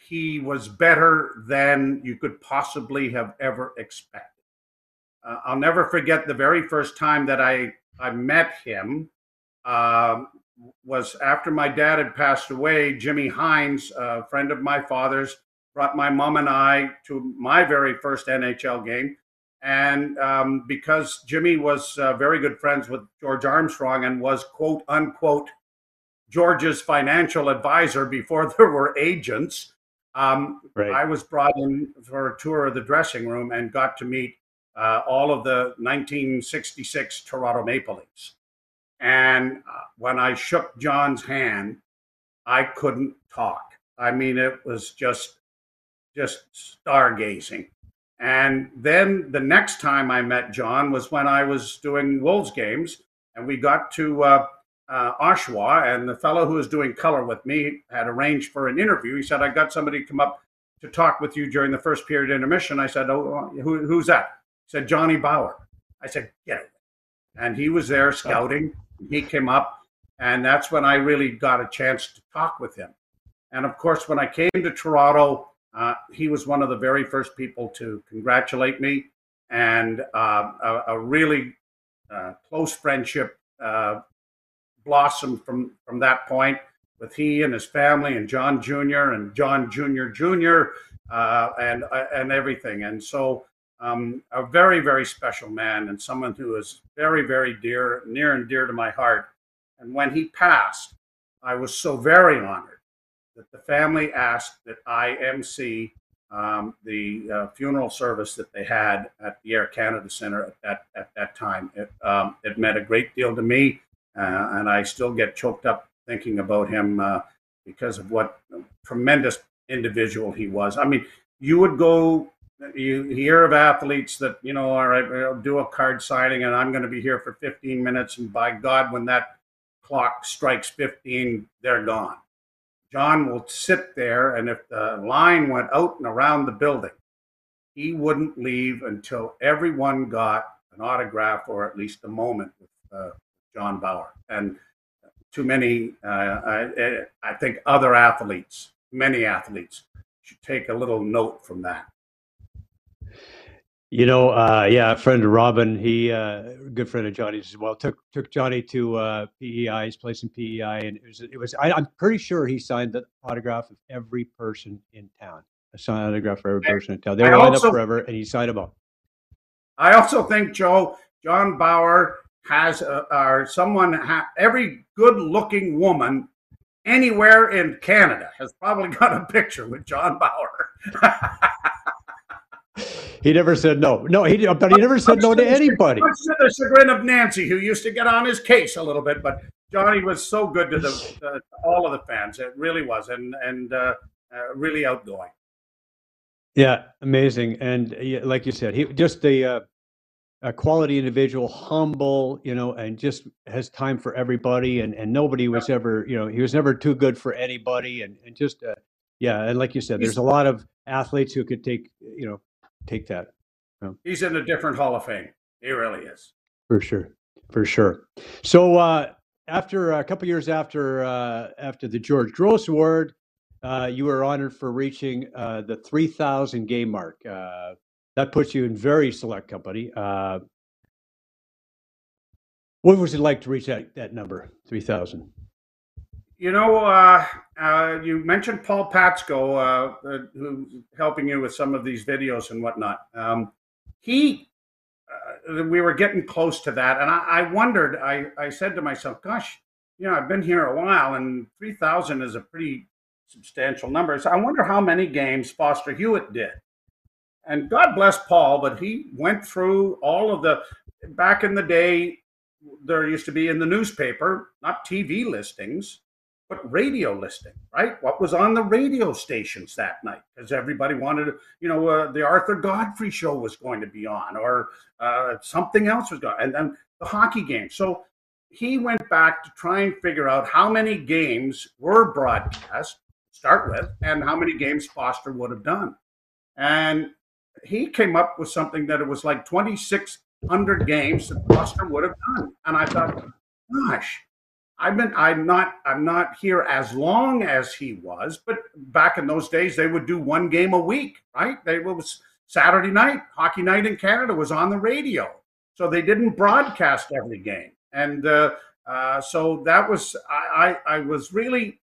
he was better than you could possibly have ever expected. Uh, I'll never forget the very first time that I, I met him uh, was after my dad had passed away. Jimmy Hines, a friend of my father's, brought my mom and I to my very first N H L game. And um, because Jimmy was uh, very good friends with George Armstrong and was, quote, unquote, George's financial advisor before there were agents, Um, right. I was brought in for a tour of the dressing room and got to meet uh, all of the nineteen sixty-six Toronto Maple Leafs. And when I shook John's hand, I couldn't talk. I mean, it was just, just stargazing. And then the next time I met John was when I was doing Wolves games, and we got to uh, uh, Oshawa, and the fellow who was doing color with me had arranged for an interview. He said, I got somebody to come up to talk with you during the first period intermission. I said, oh, who, who's that? He said, Johnny Bauer. I said, get it. And he was there scouting. He came up, and that's when I really got a chance to talk with him. And of course, when I came to Toronto, uh, he was one of the very first people to congratulate me, and uh, a, a really uh, close friendship uh, blossomed from, from that point with he and his family and John Junior and John Junior Junior Uh, and, and everything. And so Um, a very, very special man, and someone who is very, very dear, near and dear to my heart. And when he passed, I was so very honored that the family asked that I emcee um, the uh, funeral service that they had at the Air Canada Center at that, at that time. It, um, it meant a great deal to me, uh, and I still get choked up thinking about him uh, because of what a tremendous individual he was. I mean, you would go... You hear of athletes that, you know, all right, I'll do a card signing and I'm going to be here for fifteen minutes. And by God, when that clock strikes fifteen, they're gone. John will sit there, and if the line went out and around the building, he wouldn't leave until everyone got an autograph or at least a moment with uh, John Bauer. And too many, uh, I, I think other athletes, many athletes should take a little note from that. You know, uh, yeah, a friend of Robin, he, uh, good friend of Johnny's as well, took took Johnny to uh, P E I, his place in P E I, and it was, it was I, I'm pretty sure he signed the autograph of every person in town. A signed autograph for every person in town. They were lined up forever, and he signed them all. I also think, Joe, John Bauer has a, or someone, ha every good-looking woman anywhere in Canada has probably got a picture with John Bauer. He never said no. No, he but he never said no to anybody. Much to the chagrin of Nancy, who used to get on his case a little bit, but Johnny was so good to the to all of the fans. It really was, and and uh, uh, really outgoing. Yeah, amazing, and uh, like you said, he just a, uh, a quality individual, humble, you know, and just has time for everybody, and and nobody was ever, you know, he was never too good for anybody, and and just uh, yeah, and like you said, there's a lot of athletes who could take, you know. Take that. Oh. He's in a different Hall of Fame. He really is. For sure. For sure. So uh, after a couple of years after uh, after the George Gross Award, uh, you were honored for reaching uh, the three thousand game mark. Uh, that puts you in very select company. Uh, what was it like to reach that, that number, three thousand? You know, uh, uh, you mentioned Paul Patsko, uh, uh, who's helping you with some of these videos and whatnot. Um, he, uh, we were getting close to that, and I, I wondered. I, I said to myself, "Gosh, you know, I've been here a while, and three thousand is a pretty substantial number. So I wonder how many games Foster Hewitt did." And God bless Paul, but he went through all of the back in the day. There used to be in the newspaper, not T V listings, but radio listing, right? What was on the radio stations that night? Because everybody wanted to, you know, uh, the Arthur Godfrey show was going to be on, or uh, something else was going, and then the hockey game. So he went back to try and figure out how many games were broadcast, to start with, and how many games Foster would have done. And he came up with something that it was like twenty-six hundred games that Foster would have done. And I thought, gosh, I've been, I'm not, I'm not here as long as he was, but back in those days, they would do one game a week, right? They was Saturday night, hockey night in Canada was on the radio. So they didn't broadcast every game. And uh, uh, so that was, I, I, I was really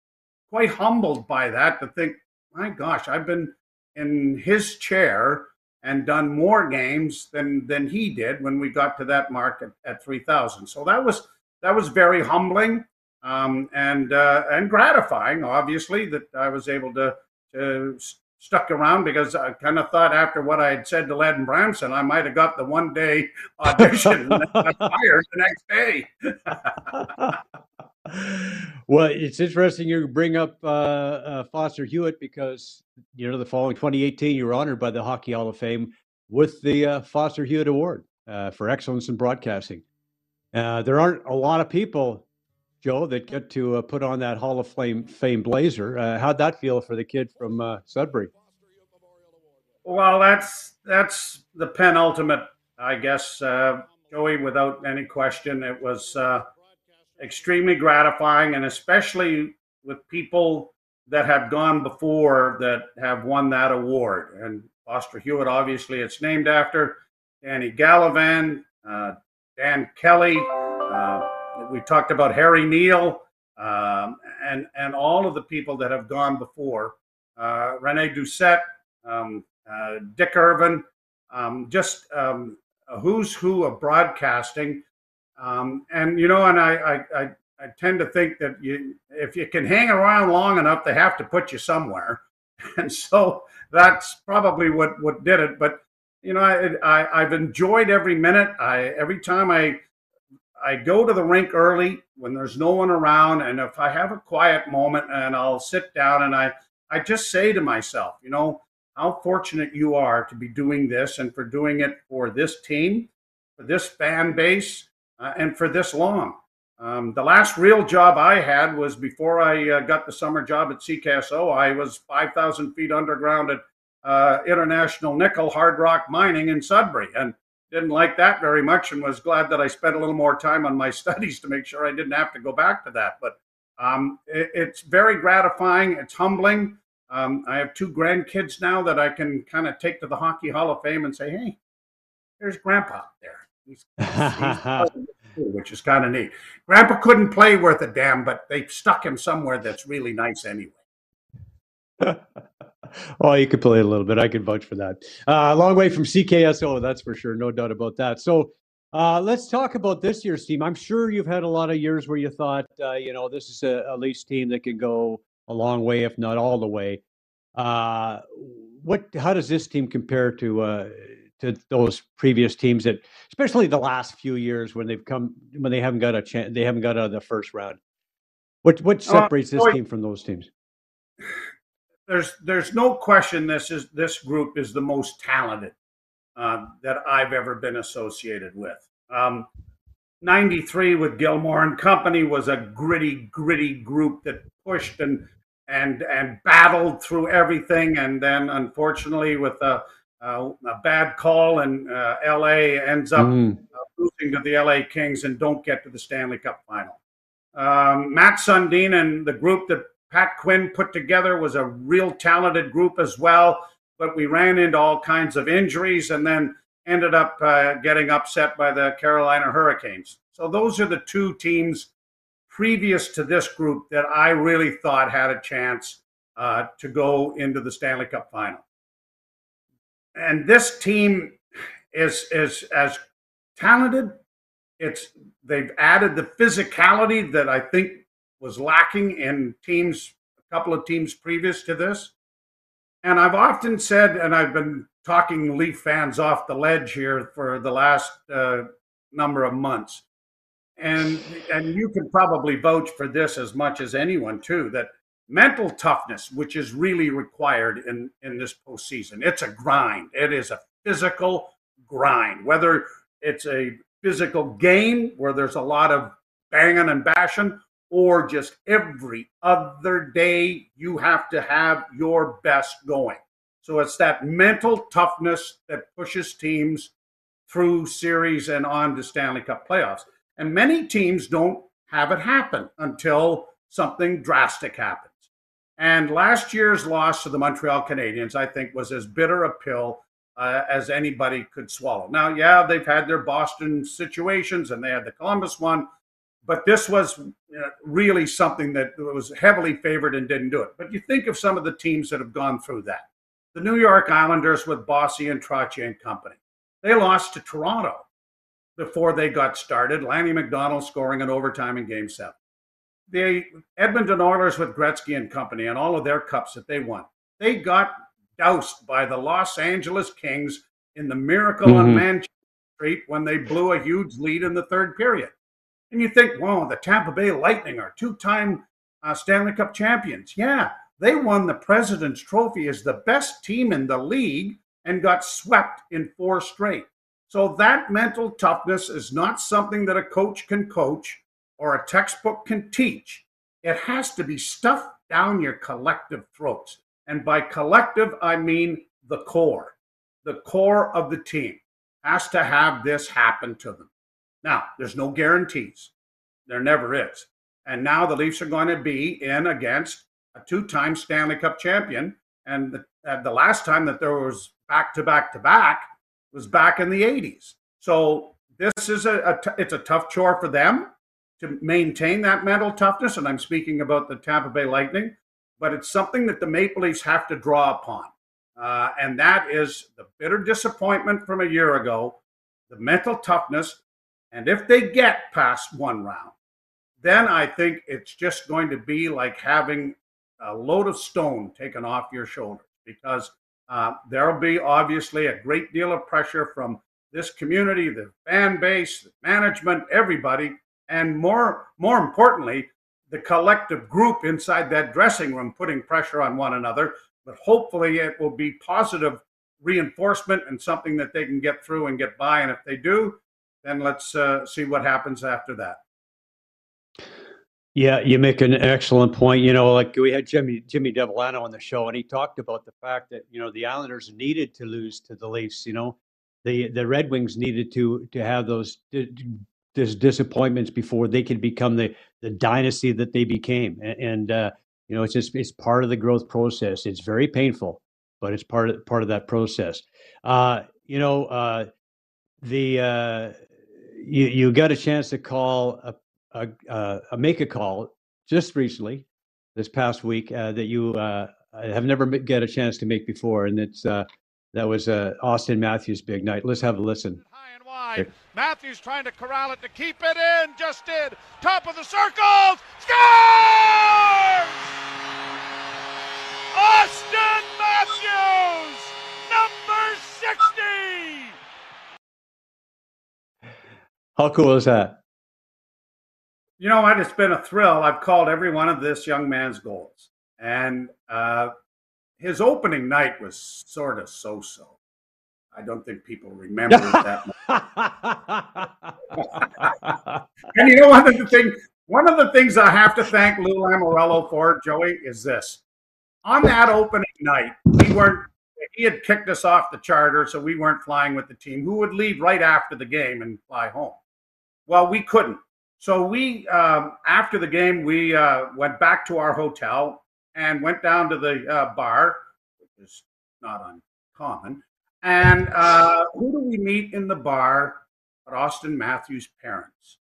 quite humbled by that, to think, my gosh, I've been in his chair and done more games than, than he did when we got to that mark at, at three thousand. So that was, That was very humbling um, and uh, and gratifying, obviously, that I was able to, to stuck around because I kind of thought after what I had said to Len Bramson, I might have got the one-day audition and I got fired the next day. Well, it's interesting you bring up uh, uh, Foster Hewitt because, you know, the following twenty eighteen, you were honored by the Hockey Hall of Fame with the uh, Foster Hewitt Award uh, for excellence in broadcasting. Uh, there aren't a lot of people, Joe, that get to uh, put on that Hall of Fame, fame blazer. Uh, how'd that feel for the kid from uh, Sudbury? Well, that's that's the penultimate, I guess, uh, Joey, without any question. It was uh, extremely gratifying, and especially with people that have gone before that have won that award. And Foster Hewitt, obviously, it's named after. Danny Gallivan, uh, Dan Kelly, uh, we talked about Harry Neal, um, and and all of the people that have gone before, uh, Rene Doucette, um, uh, Dick Irvin, um, just um, a who's who of broadcasting, um, and you know, and I, I I I tend to think that you if you can hang around long enough, they have to put you somewhere, and so that's probably what what did it. But you know, I, I I've enjoyed every minute. I every time I. I go to the rink early when there's no one around, and if I have a quiet moment, and I'll sit down and I, I just say to myself, you know, how fortunate you are to be doing this and for doing it for this team, for this fan base, uh, and for this long. Um, the last real job I had was before I uh, got the summer job at C K S O. I was five thousand feet underground at uh, International Nickel Hard Rock Mining in Sudbury, and didn't like that very much, and was glad that I spent a little more time on my studies to make sure I didn't have to go back to that. But um, it, it's very gratifying. It's humbling. Um, I have two grandkids now that I can kind of take to the Hockey Hall of Fame and say, hey, there's Grandpa up there. He's, he's which is kind of neat. Grandpa couldn't play worth a damn, but they stuck him somewhere that's really nice anyway. Oh, you could play a little bit. I could vouch for that. Uh, a long way from C K S O, that's for sure. No doubt about that. So uh, let's talk about this year's team. I'm sure you've had a lot of years where you thought, uh, you know, this is a, a Leafs team that can go a long way, if not all the way. Uh, what? How does this team compare to uh, to those previous teams that, especially the last few years when they've come, when they haven't got a chance, they haven't got out of the first round? What what separates this team from those teams? There's there's no question this is this group is the most talented uh, that I've ever been associated with. Um, ninety-three with Gilmore and company was a gritty, gritty group that pushed and and and battled through everything. And then, unfortunately, with a, a, a bad call, and uh, L A ends up mm. uh, losing to the L A Kings and don't get to the Stanley Cup final. Um, Matt Sundin and the group that Pat Quinn put together was a real talented group as well, but we ran into all kinds of injuries and then ended up uh, getting upset by the Carolina Hurricanes. So those are the two teams previous to this group that I really thought had a chance uh, to go into the Stanley Cup final. And this team is, is as talented. It's, they've added the physicality that I think was lacking in teams, a couple of teams previous to this. And I've often said, and I've been talking Leaf fans off the ledge here for the last uh, number of months. And, and you can probably vouch for this as much as anyone too, that mental toughness, which is really required in, in this postseason, it's a grind. It is a physical grind, whether it's a physical game where there's a lot of banging and bashing, or just every other day, you have to have your best going. So it's that mental toughness that pushes teams through series and on to Stanley Cup playoffs. And many teams don't have it happen until something drastic happens. And last year's loss to the Montreal Canadiens, I think, was as bitter a pill uh, as anybody could swallow. Now, yeah, they've had their Boston situations, and they had the Columbus one, but this was really something that was heavily favored and didn't do it. But you think of some of the teams that have gone through that. The New York Islanders with Bossy and Trottier and company. They lost to Toronto before they got started. Lanny McDonald scoring in overtime in Game seven. The Edmonton Oilers with Gretzky and company and all of their cups that they won. They got doused by the Los Angeles Kings in the miracle mm-hmm. on Manchester Street when they blew a huge lead in the third period. And you think, whoa, the Tampa Bay Lightning are two-time uh, Stanley Cup champions. Yeah, they won the President's Trophy as the best team in the league and got swept in four straight. So that mental toughness is not something that a coach can coach or a textbook can teach. It has to be stuffed down your collective throats. And by collective, I mean the core. The core of the team has to have this happen to them. Now, there's no guarantees. There never is. And now the Leafs are going to be in against a two-time Stanley Cup champion. And the, uh, the last time that there was back-to-back-to-back was back in the eighties. So this is a, a t- it's a tough chore for them to maintain that mental toughness. And I'm speaking about the Tampa Bay Lightning. But it's something that the Maple Leafs have to draw upon. Uh, and that is the bitter disappointment from a year ago, the mental toughness. And if they get past one round, then I think it's just going to be like having a load of stone taken off your shoulders, because uh, there'll be obviously a great deal of pressure from this community, the fan base, the management, everybody, and more, more importantly, the collective group inside that dressing room putting pressure on one another. But hopefully it will be positive reinforcement and something that they can get through and get by. And if they do, then let's uh, see what happens after that. Yeah, you make an excellent point. You know, like we had Jimmy Jimmy Devolano on the show, and he talked about the fact that, you know, the Islanders needed to lose to the Leafs. You know, the the Red Wings needed to to have those dis- disappointments before they could become the the dynasty that they became. And, and uh, you know, it's just it's part of the growth process. It's very painful, but it's part of part of that process. Uh, you know, uh, the uh, you you got a chance to call a. Uh, uh, make a call just recently, this past week, uh, that you uh, have never get a chance to make before, and it's uh, that was uh, Auston Matthews' big night. Let's have a listen. High and wide, here. Matthews trying to corral it to keep it in, just did. Top of the circles, scores! Auston Matthews, number sixty. How cool is that? You know what? It's been a thrill. I've called every one of this young man's goals. And uh, his opening night was sort of so-so. I don't think people remember that much. And you know, one of, the thing, one of the things I have to thank Lou Lamoriello for, Joey, is this. On that opening night, we weren't, he had kicked us off the charter, so we weren't flying with the team, who would leave right after the game and fly home. Well, we couldn't. So we, um, after the game, we uh, went back to our hotel and went down to the uh, bar, which is not uncommon. And uh, who do we meet in the bar but Auston Matthews' parents?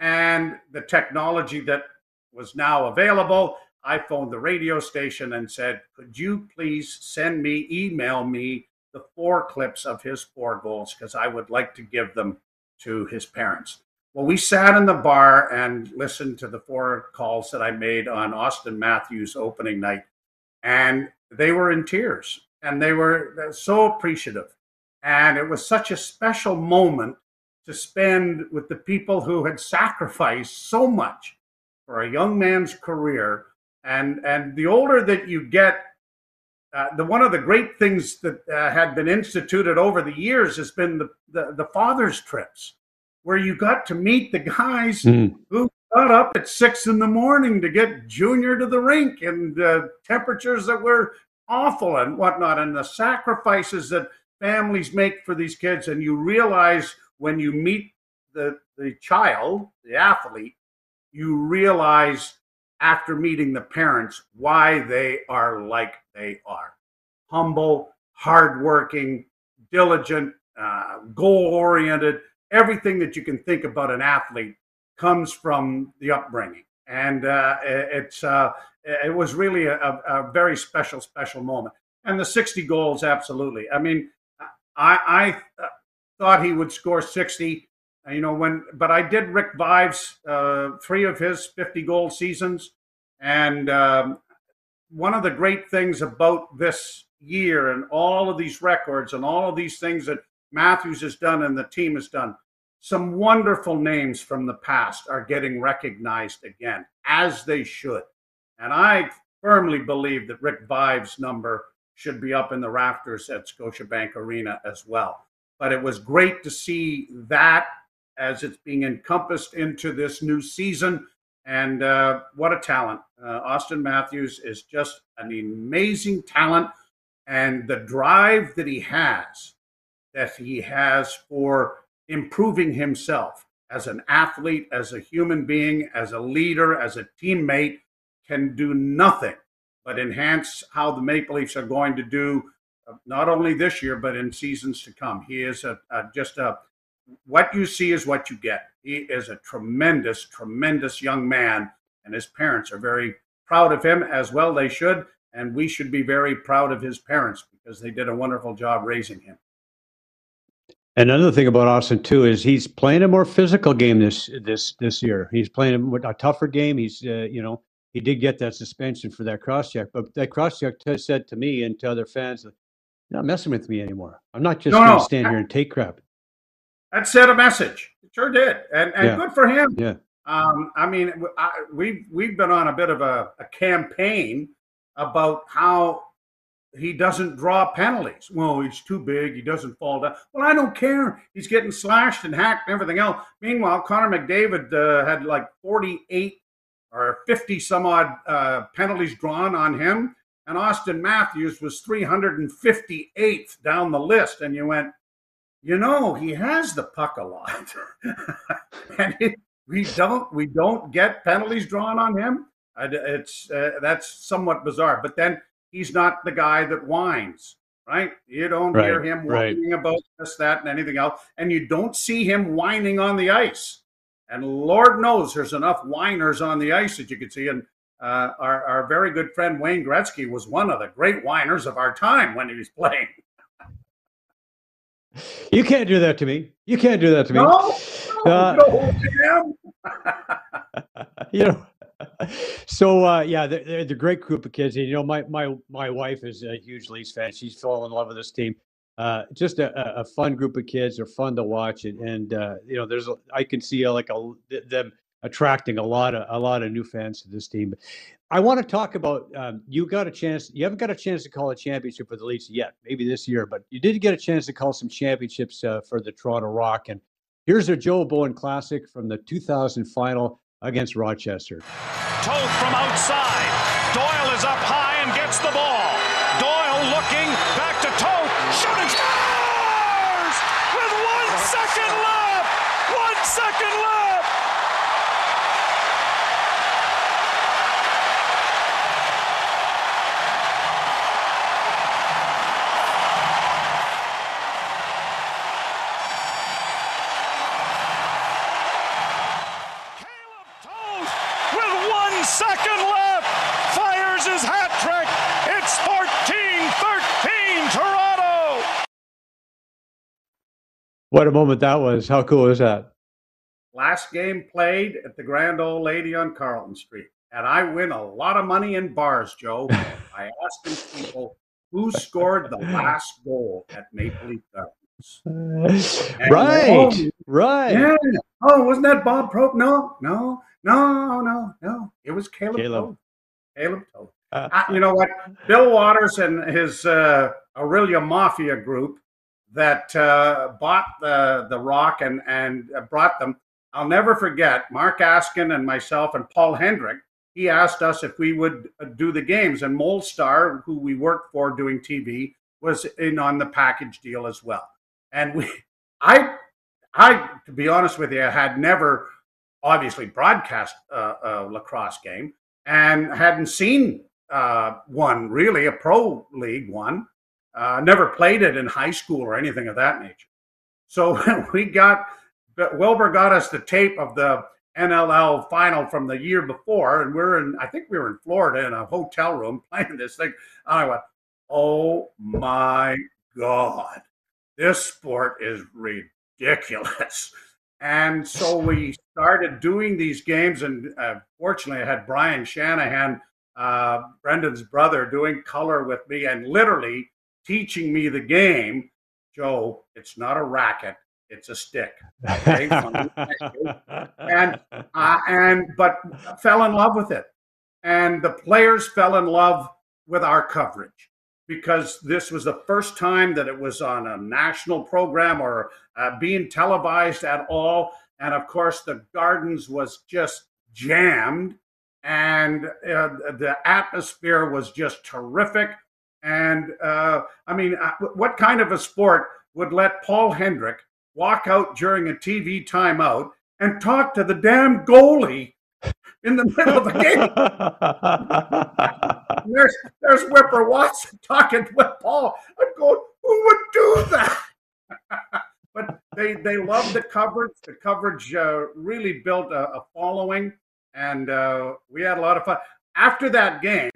And the technology that was now available, I phoned the radio station and said, could you please send me, email me the four clips of his four goals, because I would like to give them to his parents. Well, we sat in the bar and listened to the four calls that I made on Auston Matthews' opening night, and they were in tears, and they were so appreciative. And it was such a special moment to spend with the people who had sacrificed so much for a young man's career. And, and the older that you get, uh, the one of the great things that uh, had been instituted over the years has been the, the, the father's trips, where you got to meet the guys mm. who got up at six in the morning to get Junior to the rink, and uh, temperatures that were awful and whatnot, and the sacrifices that families make for these kids. And you realize when you meet the, the child, the athlete, you realize after meeting the parents why they are like they are. Humble, hardworking, diligent, uh, goal-oriented. Everything that you can think about an athlete comes from the upbringing, and uh, it's uh, it was really a, a very special, special moment. And the sixty goals, absolutely. I mean, I, I thought he would score sixty, you know, when but I did Rick Vive's uh, three of his fifty goal seasons, and um, one of the great things about this year and all of these records and all of these things that Matthews has done and the team has done. Some wonderful names from the past are getting recognized again, as they should. And I firmly believe that Rick Vive's number should be up in the rafters at Scotiabank Arena as well. But it was great to see that as it's being encompassed into this new season. And uh, what a talent. Uh, Auston Matthews is just an amazing talent. And the drive that he has, that he has for improving himself as an athlete, as a human being, as a leader, as a teammate, can do nothing but enhance how the Maple Leafs are going to do, uh, not only this year, but in seasons to come. He is a, a just a, what you see is what you get. He is a tremendous, tremendous young man, and his parents are very proud of him, as well they should, and we should be very proud of his parents because they did a wonderful job raising him. And another thing about Auston too is he's playing a more physical game this this this year. He's playing a, a tougher game. He's uh, you know, he did get that suspension for that cross check, but that cross check t- said to me and to other fans, "You're not messing with me anymore. I'm not just no, going to no. stand here and take crap." That sent a message. It sure did, and and yeah. good for him. Yeah. Um. I mean, I, we've we've been on a bit of a, a campaign about how he doesn't draw penalties. Well, he's too big. He doesn't fall down. Well, I don't care. He's getting slashed and hacked and everything else. Meanwhile, Connor McDavid uh, had like forty-eight or fifty some odd uh, penalties drawn on him. And Auston Matthews was three hundred fifty-eighth down the list. And you went, you know, he has the puck a lot. and it, we don't, we don't get penalties drawn on him. It's, uh, that's somewhat bizarre. But then, he's not the guy that whines, right? You don't right, hear him whining right. about this, that, and anything else. And you don't see him whining on the ice. And Lord knows there's enough whiners on the ice that you can see. And uh, our, our very good friend Wayne Gretzky was one of the great whiners of our time when he was playing. You can't do that to me. You can't do that to me. No, no, uh, no. You know. So, uh, yeah, they're, they're a great group of kids. And, you know, my my my wife is a huge Leafs fan. She's fallen in love with this team. Uh, just a, a fun group of kids. They're fun to watch. And, and uh, you know, there's a, I can see like a, them attracting a lot of a lot of new fans to this team. But I want to talk about um, you got a chance. You haven't got a chance to call a championship for the Leafs yet, maybe this year. But you did get a chance to call some championships uh, for the Toronto Rock. And here's their Joe Bowen Classic from the two thousand final against Rochester. Toad from outside. Doyle is up high and gets the ball. Doyle looking back to Toad. Shooting scores! With one second left! One second left! Second left, fires his hat trick. It's fourteen thirteen Toronto. What a moment that was. How cool is that? Last game played at the Grand Old Lady on Carleton Street. And I win a lot of money in bars, Joe. I asked these people who scored the last goal at Maple Leaf Gardens. And right, oh, right. Yeah. Oh, wasn't that Bob Probe? No, no. No, no, no. It was Caleb Toad. Caleb Toad. Uh, uh, you know what? Bill Waters and his uh, Aurelia Mafia group that uh, bought the, the Rock and, and brought them. I'll never forget Mark Askin and myself and Paul Hendrick. He asked us if we would do the games. And Molestar, who we worked for doing T V, was in on the package deal as well. And we, I, I, to be honest with you, I had never obviously broadcast uh, a lacrosse game, and hadn't seen uh, one, really, a pro league one. Uh, never played it in high school or anything of that nature. So we got, Wilbur got us the tape of the N L L final from the year before, and we're in, I think we were in Florida in a hotel room playing this thing. And I went, oh my God, this sport is ridiculous. And so we started doing these games, and uh, fortunately I had Brian Shanahan, uh, Brendan's brother, doing color with me, and literally teaching me the game, Joe, it's not a racket, it's a stick. Okay? and uh, and but fell in love with it. And the players fell in love with our coverage, because this was the first time that it was on a national program or uh, being televised at all. And of course, the Gardens was just jammed, and uh, the atmosphere was just terrific. And uh, I mean, uh, what kind of a sport would let Paul Hendrick walk out during a T V timeout and talk to the damn goalie in the middle of the game? there's, there's Whipper Watson talking with Paul. I'm going, who would do that? But they, they loved the coverage. The coverage uh, really built a, a following, and uh, we had a lot of fun. After that game,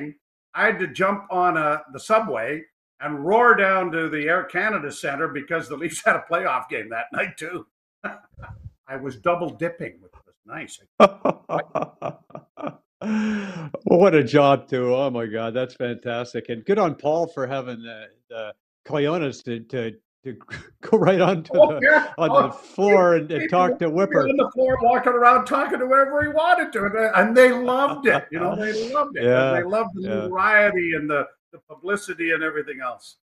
I had to jump on uh, the subway and roar down to the Air Canada Center because the Leafs had a playoff game that night too. I was double dipping, which was nice. What a job too! Oh my God, that's fantastic, and good on Paul for having the, the Coyotes to, to to go right onto oh, the yeah. on oh, the floor he, and, and he, talk he, to Whipper. On the floor, walking around, talking to whoever he wanted to, and they, and they loved it. You know, they loved it. Yeah, they loved the yeah. variety and the. the publicity and everything else.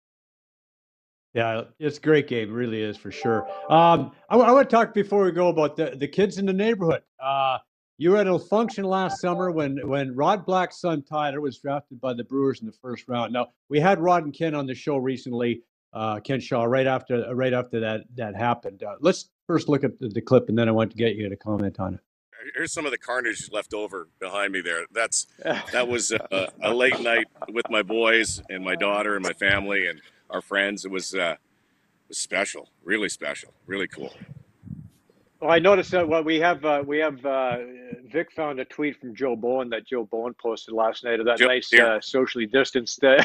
Yeah, it's a great game. It really is, for sure. Um, I, I want to talk before we go about the, the kids in the neighborhood. Uh, you were at a function last summer when, when Rod Black's son, Tyler, was drafted by the Brewers in the first round. Now, we had Rod and Ken on the show recently, uh, Ken Shaw, right after right after that, that happened. Uh, let's first look at the, the clip, and then I want to get you to comment on it. Here's some of the carnage left over behind me there. That's that was a, a late night with my boys and my daughter and my family and our friends. It was uh, it was special, really special, really cool. Well, I noticed that. Well, we have uh, we have uh, Vic found a tweet from Joe Bowen that Joe Bowen posted last night of that Joe, nice uh, socially distanced. Uh,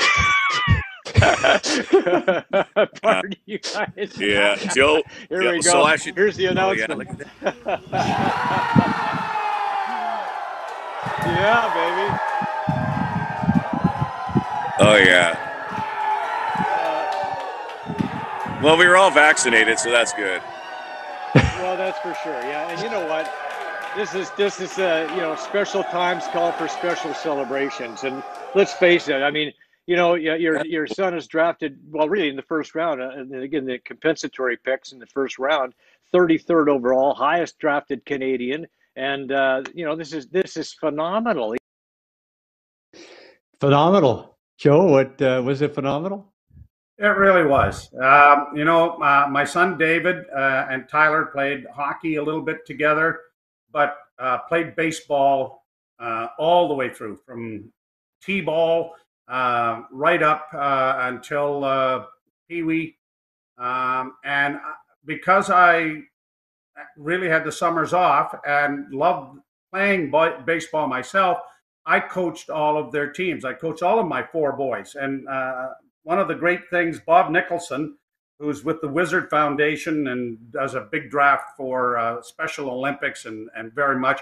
Pardon you guys. Yeah, Joe. Here yeah, we go. So I should, Here's the announcement. Oh, yeah, look at that. Yeah, baby. Oh yeah. Uh, well, we were all vaccinated, so that's good. Well, that's for sure. Yeah, and you know what? This is this is uh, you know, special times call for special celebrations, and let's face it. I mean. You know, your your son is drafted, well, really in the first round, and again, the compensatory picks in the first round, thirty-third overall, highest drafted Canadian, and uh, you know, this is this is phenomenal. Phenomenal, Joe. What uh, was it? Phenomenal. It really was. Um, you know, uh, my son David uh, and Tyler played hockey a little bit together, but uh, played baseball uh, all the way through, from T-ball. Uh, right up uh, until uh, Pee Wee, um, and because I really had the summers off and loved playing baseball myself, I coached all of their teams. I coached all of my four boys, and uh, one of the great things, Bob Nicholson, who's with the Wizard Foundation and does a big draft for uh, Special Olympics and, and very much,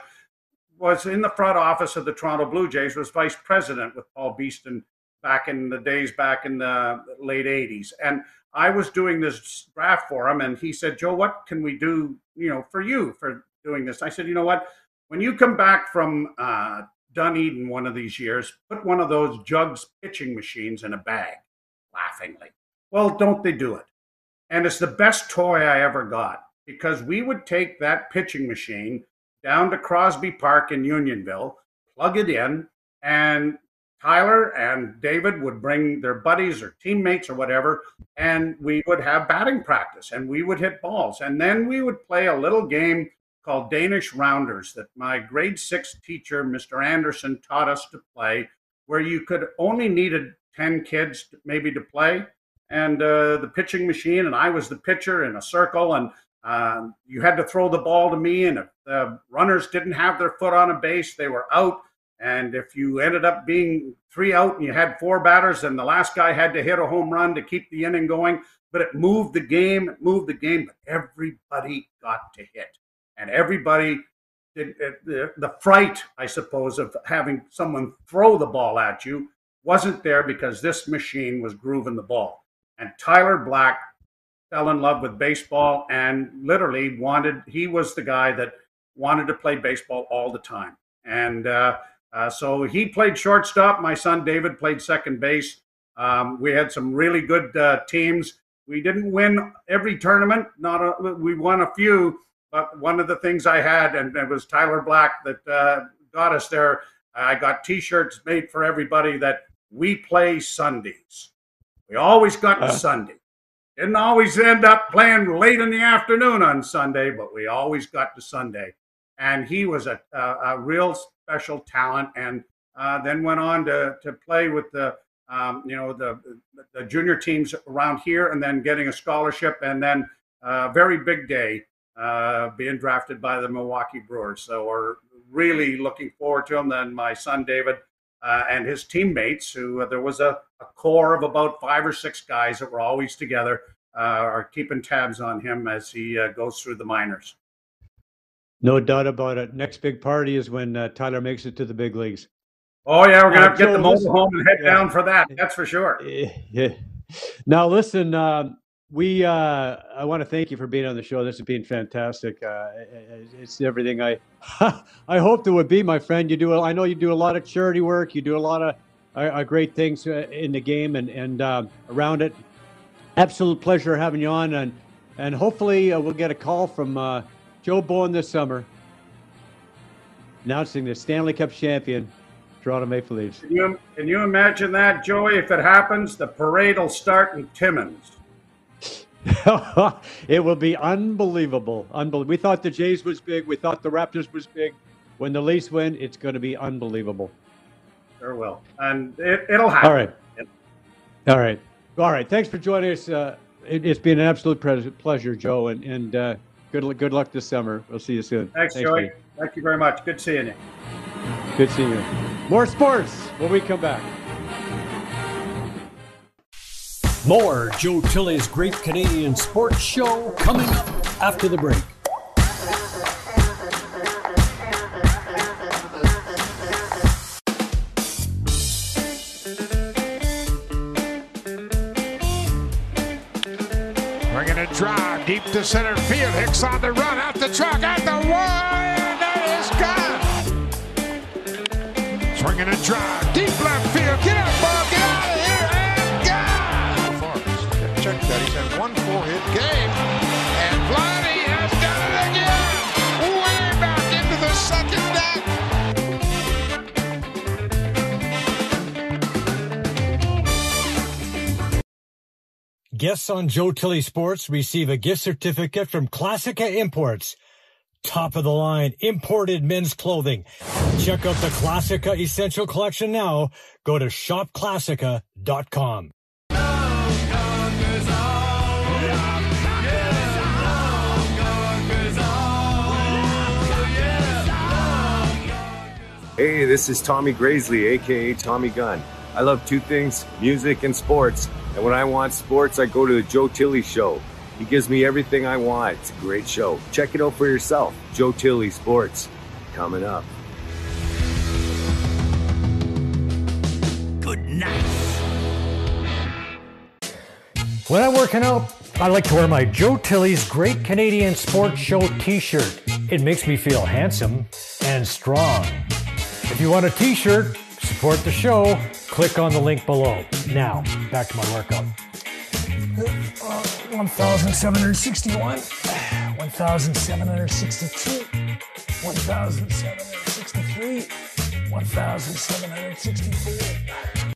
was in the front office of the Toronto Blue Jays, was vice president with Paul Beeston back in the days, back in the late eighties. And I was doing this draft for him, and he said, Joe, what can we do, you know, for you for doing this? I said, you know what, when you come back from uh, Dunedin one of these years, put one of those Jugs pitching machines in a bag, laughingly. Well, don't they do it? And it's the best toy I ever got, because we would take that pitching machine down to Crosby Park in Unionville, plug it in, and Tyler and David would bring their buddies or teammates or whatever, and we would have batting practice, and we would hit balls. And then we would play a little game called Danish Rounders that my grade six teacher, Mister Anderson, taught us to play, where you could only needed ten kids maybe to play, and uh, the pitching machine, and I was the pitcher in a circle, and Um, you had to throw the ball to me, and if the runners didn't have their foot on a base, they were out. And if you ended up being three out and you had four batters, then the last guy had to hit a home run to keep the inning going. But it moved the game, it moved the game, but everybody got to hit. And everybody, did, the, the fright, I suppose, of having someone throw the ball at you wasn't there, because this machine was grooving the ball. And Tyler Black fell in love with baseball and literally wanted, he was the guy that wanted to play baseball all the time. And uh, uh, so he played shortstop. My son David played second base. Um, we had some really good uh, teams. We didn't win every tournament. Not a, we won a few, but one of the things I had, and it was Tyler Black that uh, got us there. I got T-shirts made for everybody that we play Sundays. We always got to uh. Sunday. Didn't always end up playing late in the afternoon on Sunday, but we always got to Sunday. And he was a, a, a real special talent, and uh, then went on to, to play with the um, you know the, the junior teams around here, and then getting a scholarship, and then a very big day uh, being drafted by the Milwaukee Brewers. So we're really looking forward to him. Then my son David uh, and his teammates, who uh, there was a, a core of about five or six guys that were always together, uh, are keeping tabs on him as he uh, goes through the minors. No doubt about it. Next big party is when uh, Tyler makes it to the big leagues. Oh, yeah, we're going to have to get the mobile home and head yeah. down for that. That's for sure. Yeah. Now, listen, uh, we uh, I want to thank you for being on the show. This has been fantastic. Uh, it's everything I I hoped it would be, my friend. You do. I know you do a lot of charity work. You do a lot of uh, great things in the game and, and uh, around it. Absolute pleasure having you on. And, and hopefully uh, we'll get a call from uh, – Joe Bowen this summer, announcing the Stanley Cup champion, Toronto Maple Leafs. Can you, can you imagine that, Joey? If it happens, the parade will start in Timmins. It will be unbelievable. Unbelievable. We thought the Jays was big. We thought the Raptors was big. When the Leafs win, it's going to be unbelievable. Sure will. And it, it'll happen. All right. All right. All right. Thanks for joining us. Uh, it, it's been an absolute pleasure, Joe. And, and uh, Good, good luck this summer. We'll see you soon. Thanks, Thanks Joey. Mate. Thank you very much. Good seeing you. Good seeing you. More sports when we come back. More Joe Tilley's Great Canadian Sports Show coming up after the break. Drive deep to center field. Hicks on the run, out the truck, at the wire, and it is gone. Swinging a drive, deep left field. Get up, ball, get out of here, and gone. Check that. He's had one full hit game, and Vladdy has done it again. Way back into the second deck. Guests on Joe Tilley Sports receive a gift certificate from Classica Imports. Top of the line imported men's clothing. Check out the Classica Essential Collection now. Go to shop classica dot com. Hey, this is Tommy Graisley, aka Tommy Gunn. I love two things, music and sports. And when I want sports, I go to the Joe Tilley Show. He gives me everything I want. It's a great show. Check it out for yourself. Joe Tilley Sports, coming up. Good night. When I'm working out, I like to wear my Joe Tilley's Great Canadian Sports Show t-shirt. It makes me feel handsome and strong. If you want a t-shirt, support the show, click on the link below. Now, back to my workout. one thousand seven hundred sixty-one, one thousand seven hundred sixty-two, one thousand seven hundred sixty-three, one thousand seven hundred sixty-four.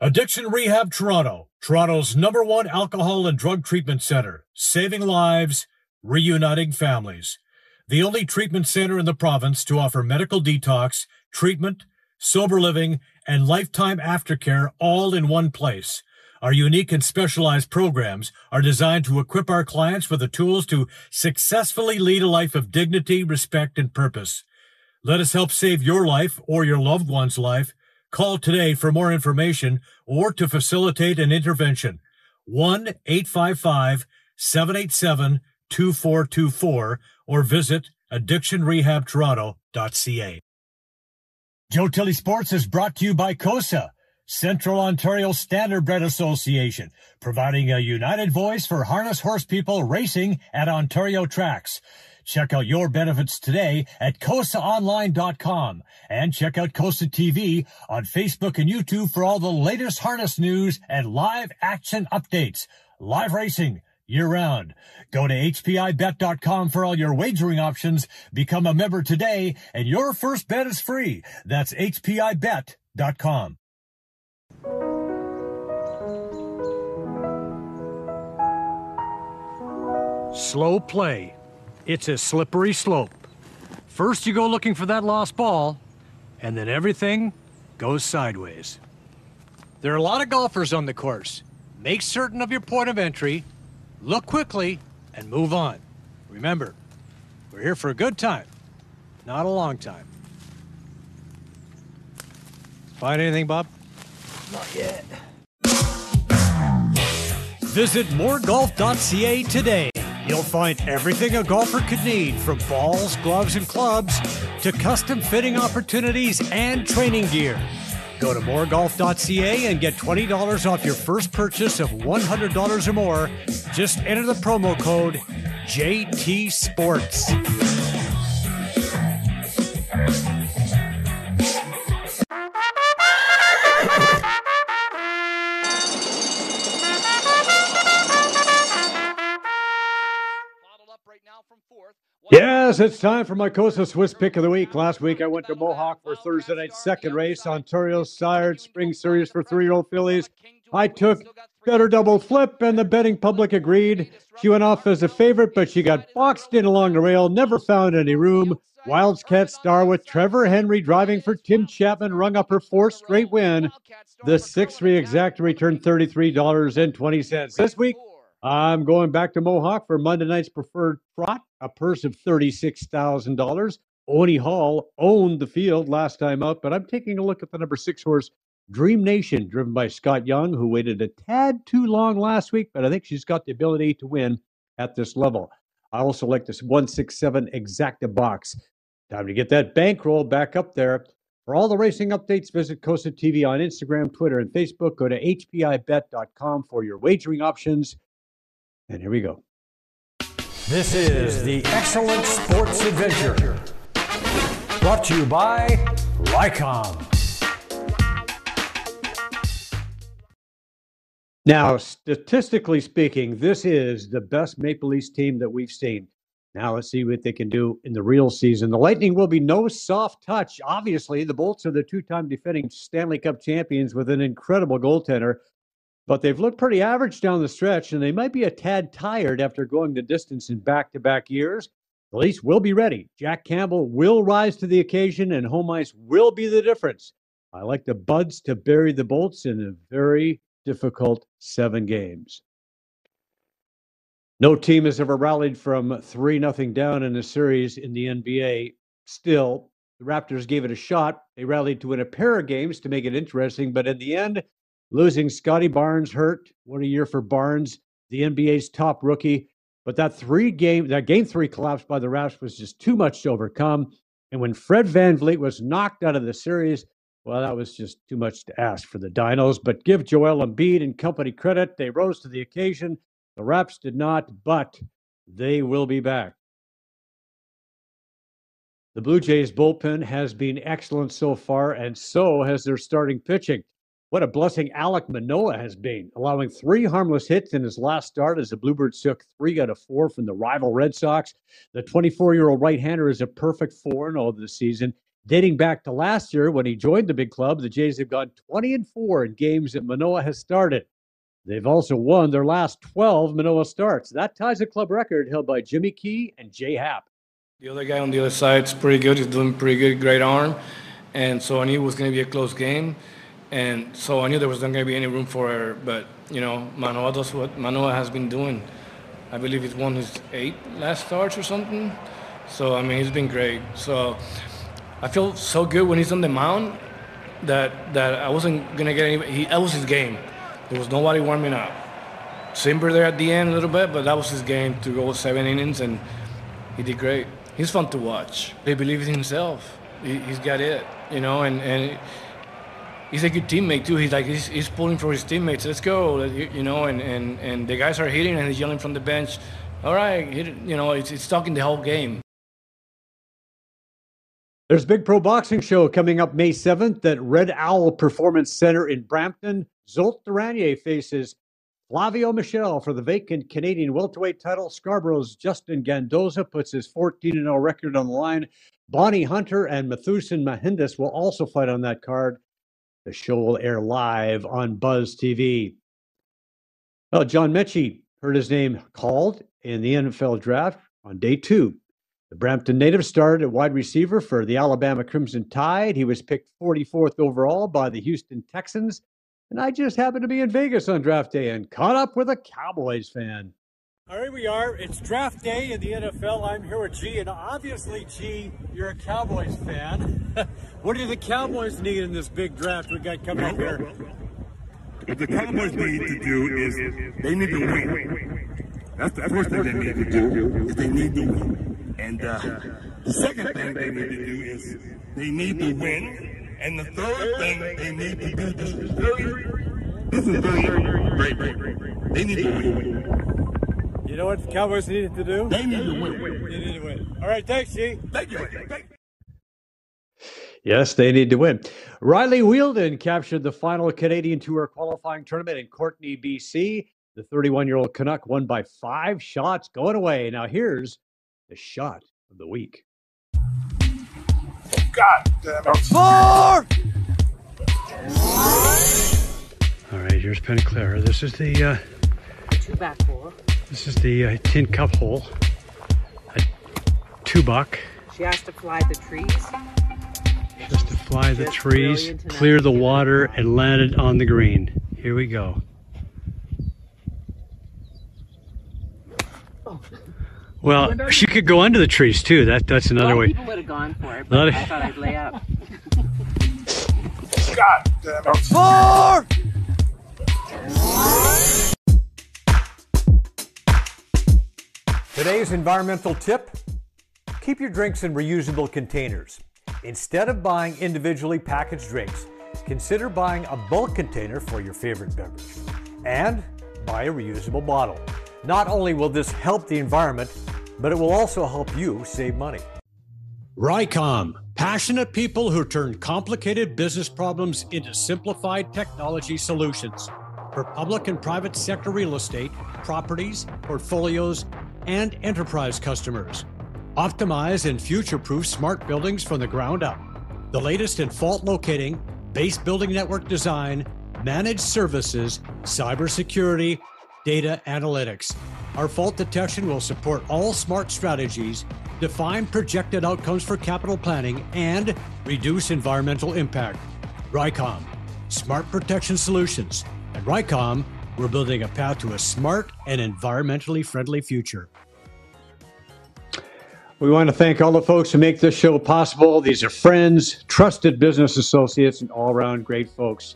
Addiction Rehab Toronto, Toronto's number one alcohol and drug treatment center, saving lives, reuniting families. The only treatment center in the province to offer medical detox, treatment, sober living, and lifetime aftercare all in one place. Our unique and specialized programs are designed to equip our clients with the tools to successfully lead a life of dignity, respect, and purpose. Let us help save your life or your loved one's life. Call today for more information or to facilitate an intervention. one eight five five, seven eight seven, two four two four or visit addiction rehab toronto dot c a. Joe Tilley Sports is brought to you by COSA, Central Ontario Standardbred Association, providing a united voice for harness horse people racing at Ontario tracks. Check out your benefits today at C O S A online dot com and check out C O S A T V on Facebook and YouTube for all the latest harness news and live action updates. Live racing year-round. Go to H P I bet dot com for all your wagering options. Become a member today, and your first bet is free. That's H P I bet dot com. Slow play. It's a slippery slope. First you go looking for that lost ball, and then everything goes sideways. There are a lot of golfers on the course. Make certain of your point of entry, look quickly, and move on. Remember, we're here for a good time, not a long time. Find anything, Bob? Not yet. Visit more golf dot c a today. You'll find everything a golfer could need, from balls, gloves, and clubs to custom fitting opportunities and training gear. Go to more golf dot c a and get twenty dollars off your first purchase of one hundred dollars or more. Just enter the promo code J T Sports. Yes, it's time for my C O S A Swiss Pick of the Week. Last week, I went to Mohawk for Thursday night's second race, Ontario's Sired Spring Series for three-year-old fillies. I took Better Double Flip, and the betting public agreed. She went off as a favorite, but she got boxed in along the rail, never found any room. Wildcat Star, with Trevor Henry driving for Tim Chapman, rung up her fourth straight win. The six three exacta returned thirty-three dollars and twenty cents. This week, I'm going back to Mohawk for Monday night's preferred trot, a purse of thirty-six thousand dollars. Oni Hall owned the field last time out, but I'm taking a look at the number six horse, Dream Nation, driven by Scott Young, who waited a tad too long last week, but I think she's got the ability to win at this level. I also like this one six seven exacta box. Time to get that bankroll back up there. For all the racing updates, visit C O S A T V on Instagram, Twitter, and Facebook. Go to H P I bet dot com for your wagering options. And here we go. This is the Excellent Sports Adventure, brought to you by Lycom. Now, statistically speaking, this is the best Maple Leafs team that we've seen. Now let's see what they can do in the real season. The Lightning will be no soft touch. Obviously, the Bolts are the two-time defending Stanley Cup champions with an incredible goaltender. But they've looked pretty average down the stretch, and they might be a tad tired after going the distance in back-to-back years. The Leafs will be ready. Jack Campbell will rise to the occasion, and home ice will be the difference. I like the Buds to bury the Bolts in a very difficult seven games. No team has ever rallied from three nothing down in a series in the N B A. Still, the Raptors gave it a shot. They rallied to win a pair of games to make it interesting, but in the end, losing Scotty Barnes hurt. What a year for Barnes, the N B A's top rookie. But that three game, that game three collapse by the Raps was just too much to overcome. And when Fred VanVleet was knocked out of the series, well, that was just too much to ask for the Dinos. But give Joel Embiid and company credit. They rose to the occasion. The Raps did not, but they will be back. The Blue Jays bullpen has been excellent so far, and so has their starting pitching. What a blessing Alec Manoah has been, allowing three harmless hits in his last start as the Bluebirds took three out of four from the rival Red Sox. The twenty-four-year-old right-hander is a perfect four and oh this season. Dating back to last year when he joined the big club, the Jays have gone twenty and four in games that Manoah has started. They've also won their last twelve Manoah starts. That ties a club record held by Jimmy Key and Jay Happ. The other guy on the other side is pretty good. He's doing pretty good, great arm. And so I knew it was going to be a close game. And so I knew there was not going to be any room for her, but, you know, Manoah does what Manoah has been doing. I believe he's won his eight last starts or something. So, I mean, he's been great. So I feel so good when he's on the mound that, that I wasn't going to get any. That was his game. There was nobody warming up. Simber there at the end a little bit, but that was his game to go seven innings, and he did great. He's fun to watch. He believes in himself. He, he's got it, you know, and, and he's a good teammate too. He's like he's, he's pulling for his teammates. Let's go, you know. And, and, and the guys are hitting, and he's yelling from the bench, "All right, hit it." You know, it's it's stuck in the whole game. There's a big pro boxing show coming up May seventh at Red Owl Performance Center in Brampton. Zolt Duranier faces Flavio Michel for the vacant Canadian welterweight title. Scarborough's Justin Gandoza puts his fourteen and oh record on the line. Bonnie Hunter and Mathusin Mahindis will also fight on that card. The show will air live on Buzz T V. Well, John Mechie heard his name called in the N F L draft on day two. The Brampton native started at wide receiver for the Alabama Crimson Tide. He was picked forty-fourth overall by the Houston Texans. And I just happened to be in Vegas on draft day and caught up with a Cowboys fan. All right, we are. It's draft day in the N F L. I'm here with G, and obviously, G, you're a Cowboys fan. What do the Cowboys need in this big draft we got coming up here? What the Cowboys need to do is they need to win. That's the first thing they need to do is they need to win. And uh, the second thing they need to do is they need to win. And the third thing they need to do, this is very, this is very, very, very, they need to win. You know what the Cowboys needed to do? They need to win. They need to win. All right, thanks, G. Thank you. Yes, they need to win. Riley Wheeldon captured the final Canadian Tour qualifying tournament in Courtney, B C. The thirty-one-year-old Canuck won by five shots going away. Now here's the shot of the week. God damn it. Four! All right, here's Penticleer. This is the uh, two back hole. This is the uh, tin cup hole. A two buck. She has to fly the trees. Just to fly the Just trees, clear the water, and land it on the green. Here we go. Oh. Well, she could go under the trees too. That that's another way. A lot of people would have gone for it, but I thought I'd lay up. God damn it. Four! Today's environmental tip: keep your drinks in reusable containers. Instead of buying individually packaged drinks, consider buying a bulk container for your favorite beverage, and buy a reusable bottle. Not only will this help the environment, but it will also help you save money. Rycom, passionate people who turn complicated business problems into simplified technology solutions for public and private sector real estate, properties, portfolios, and enterprise customers. Optimize and future-proof smart buildings from the ground up. The latest in fault locating, base building network design, managed services, cybersecurity, data analytics. Our fault detection will support all smart strategies, define projected outcomes for capital planning, and reduce environmental impact. Rycom, smart protection solutions. At Rycom, we're building a path to a smart and environmentally friendly future. We want to thank all the folks who make this show possible. These are friends, trusted business associates, and all-around great folks.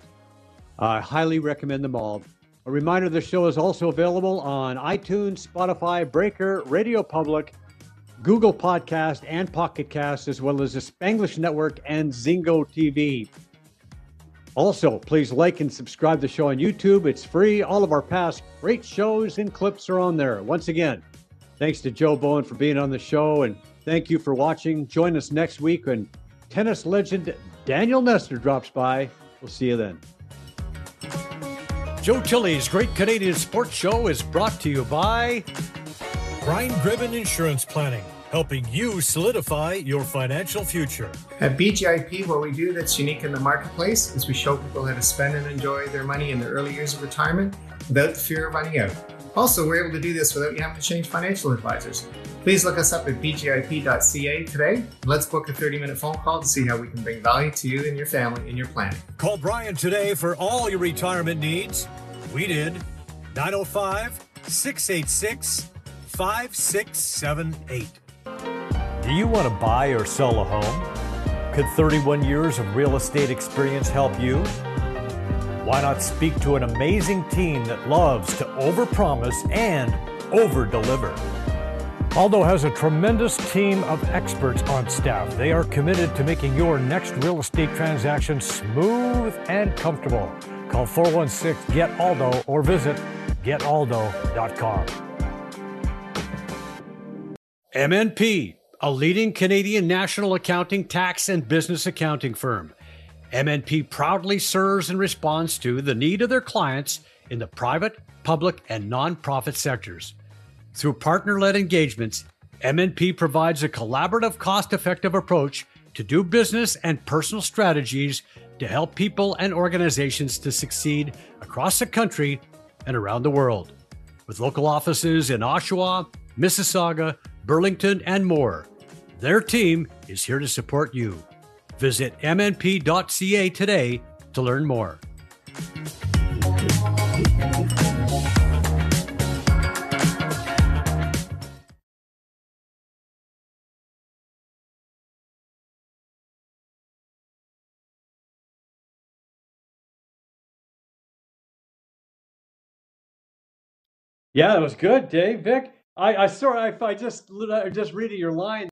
I highly recommend them all. A reminder, the show is also available on iTunes, Spotify, Breaker, Radio Public, Google Podcast, and Pocket Cast, as well as the Spanglish Network and Zingo T V. Also, please like and subscribe to the show on YouTube. It's free. All of our past great shows and clips are on there. Once again, thanks to Joe Bowen for being on the show, and thank you for watching. Join us next week when tennis legend Daniel Nestor drops by. We'll see you then. Joe Tilley's Great Canadian Sports Show is brought to you by Grind-Driven Insurance Planning, helping you solidify your financial future. At B G I P, what we do that's unique in the marketplace is we show people how to spend and enjoy their money in the early years of retirement without the fear of running out. Also, we're able to do this without you having to change financial advisors. Please look us up at b g i p dot c a today. Let's book a thirty-minute phone call to see how we can bring value to you and your family in your planning. Call Brian today for all your retirement needs. We did. nine oh five, six eight six, five six seven eight. Do you want to buy or sell a home? Could thirty-one years of real estate experience help you? Why not speak to an amazing team that loves to overpromise and overdeliver? Aldo has a tremendous team of experts on staff. They are committed to making your next real estate transaction smooth and comfortable. Call four one six, get Aldo or visit get aldo dot com. M N P, a leading Canadian national accounting, tax, and business accounting firm. M N P proudly serves in response to the need of their clients in the private, public, and nonprofit sectors. Through partner-led engagements, M N P provides a collaborative, cost-effective approach to do business and personal strategies to help people and organizations to succeed across the country and around the world. With local offices in Oshawa, Mississauga, Burlington, and more, their team is here to support you. Visit M N P dot C A today to learn more. Yeah, that was good, Dave. Vic, I, I sorry, I, I just I just reading your line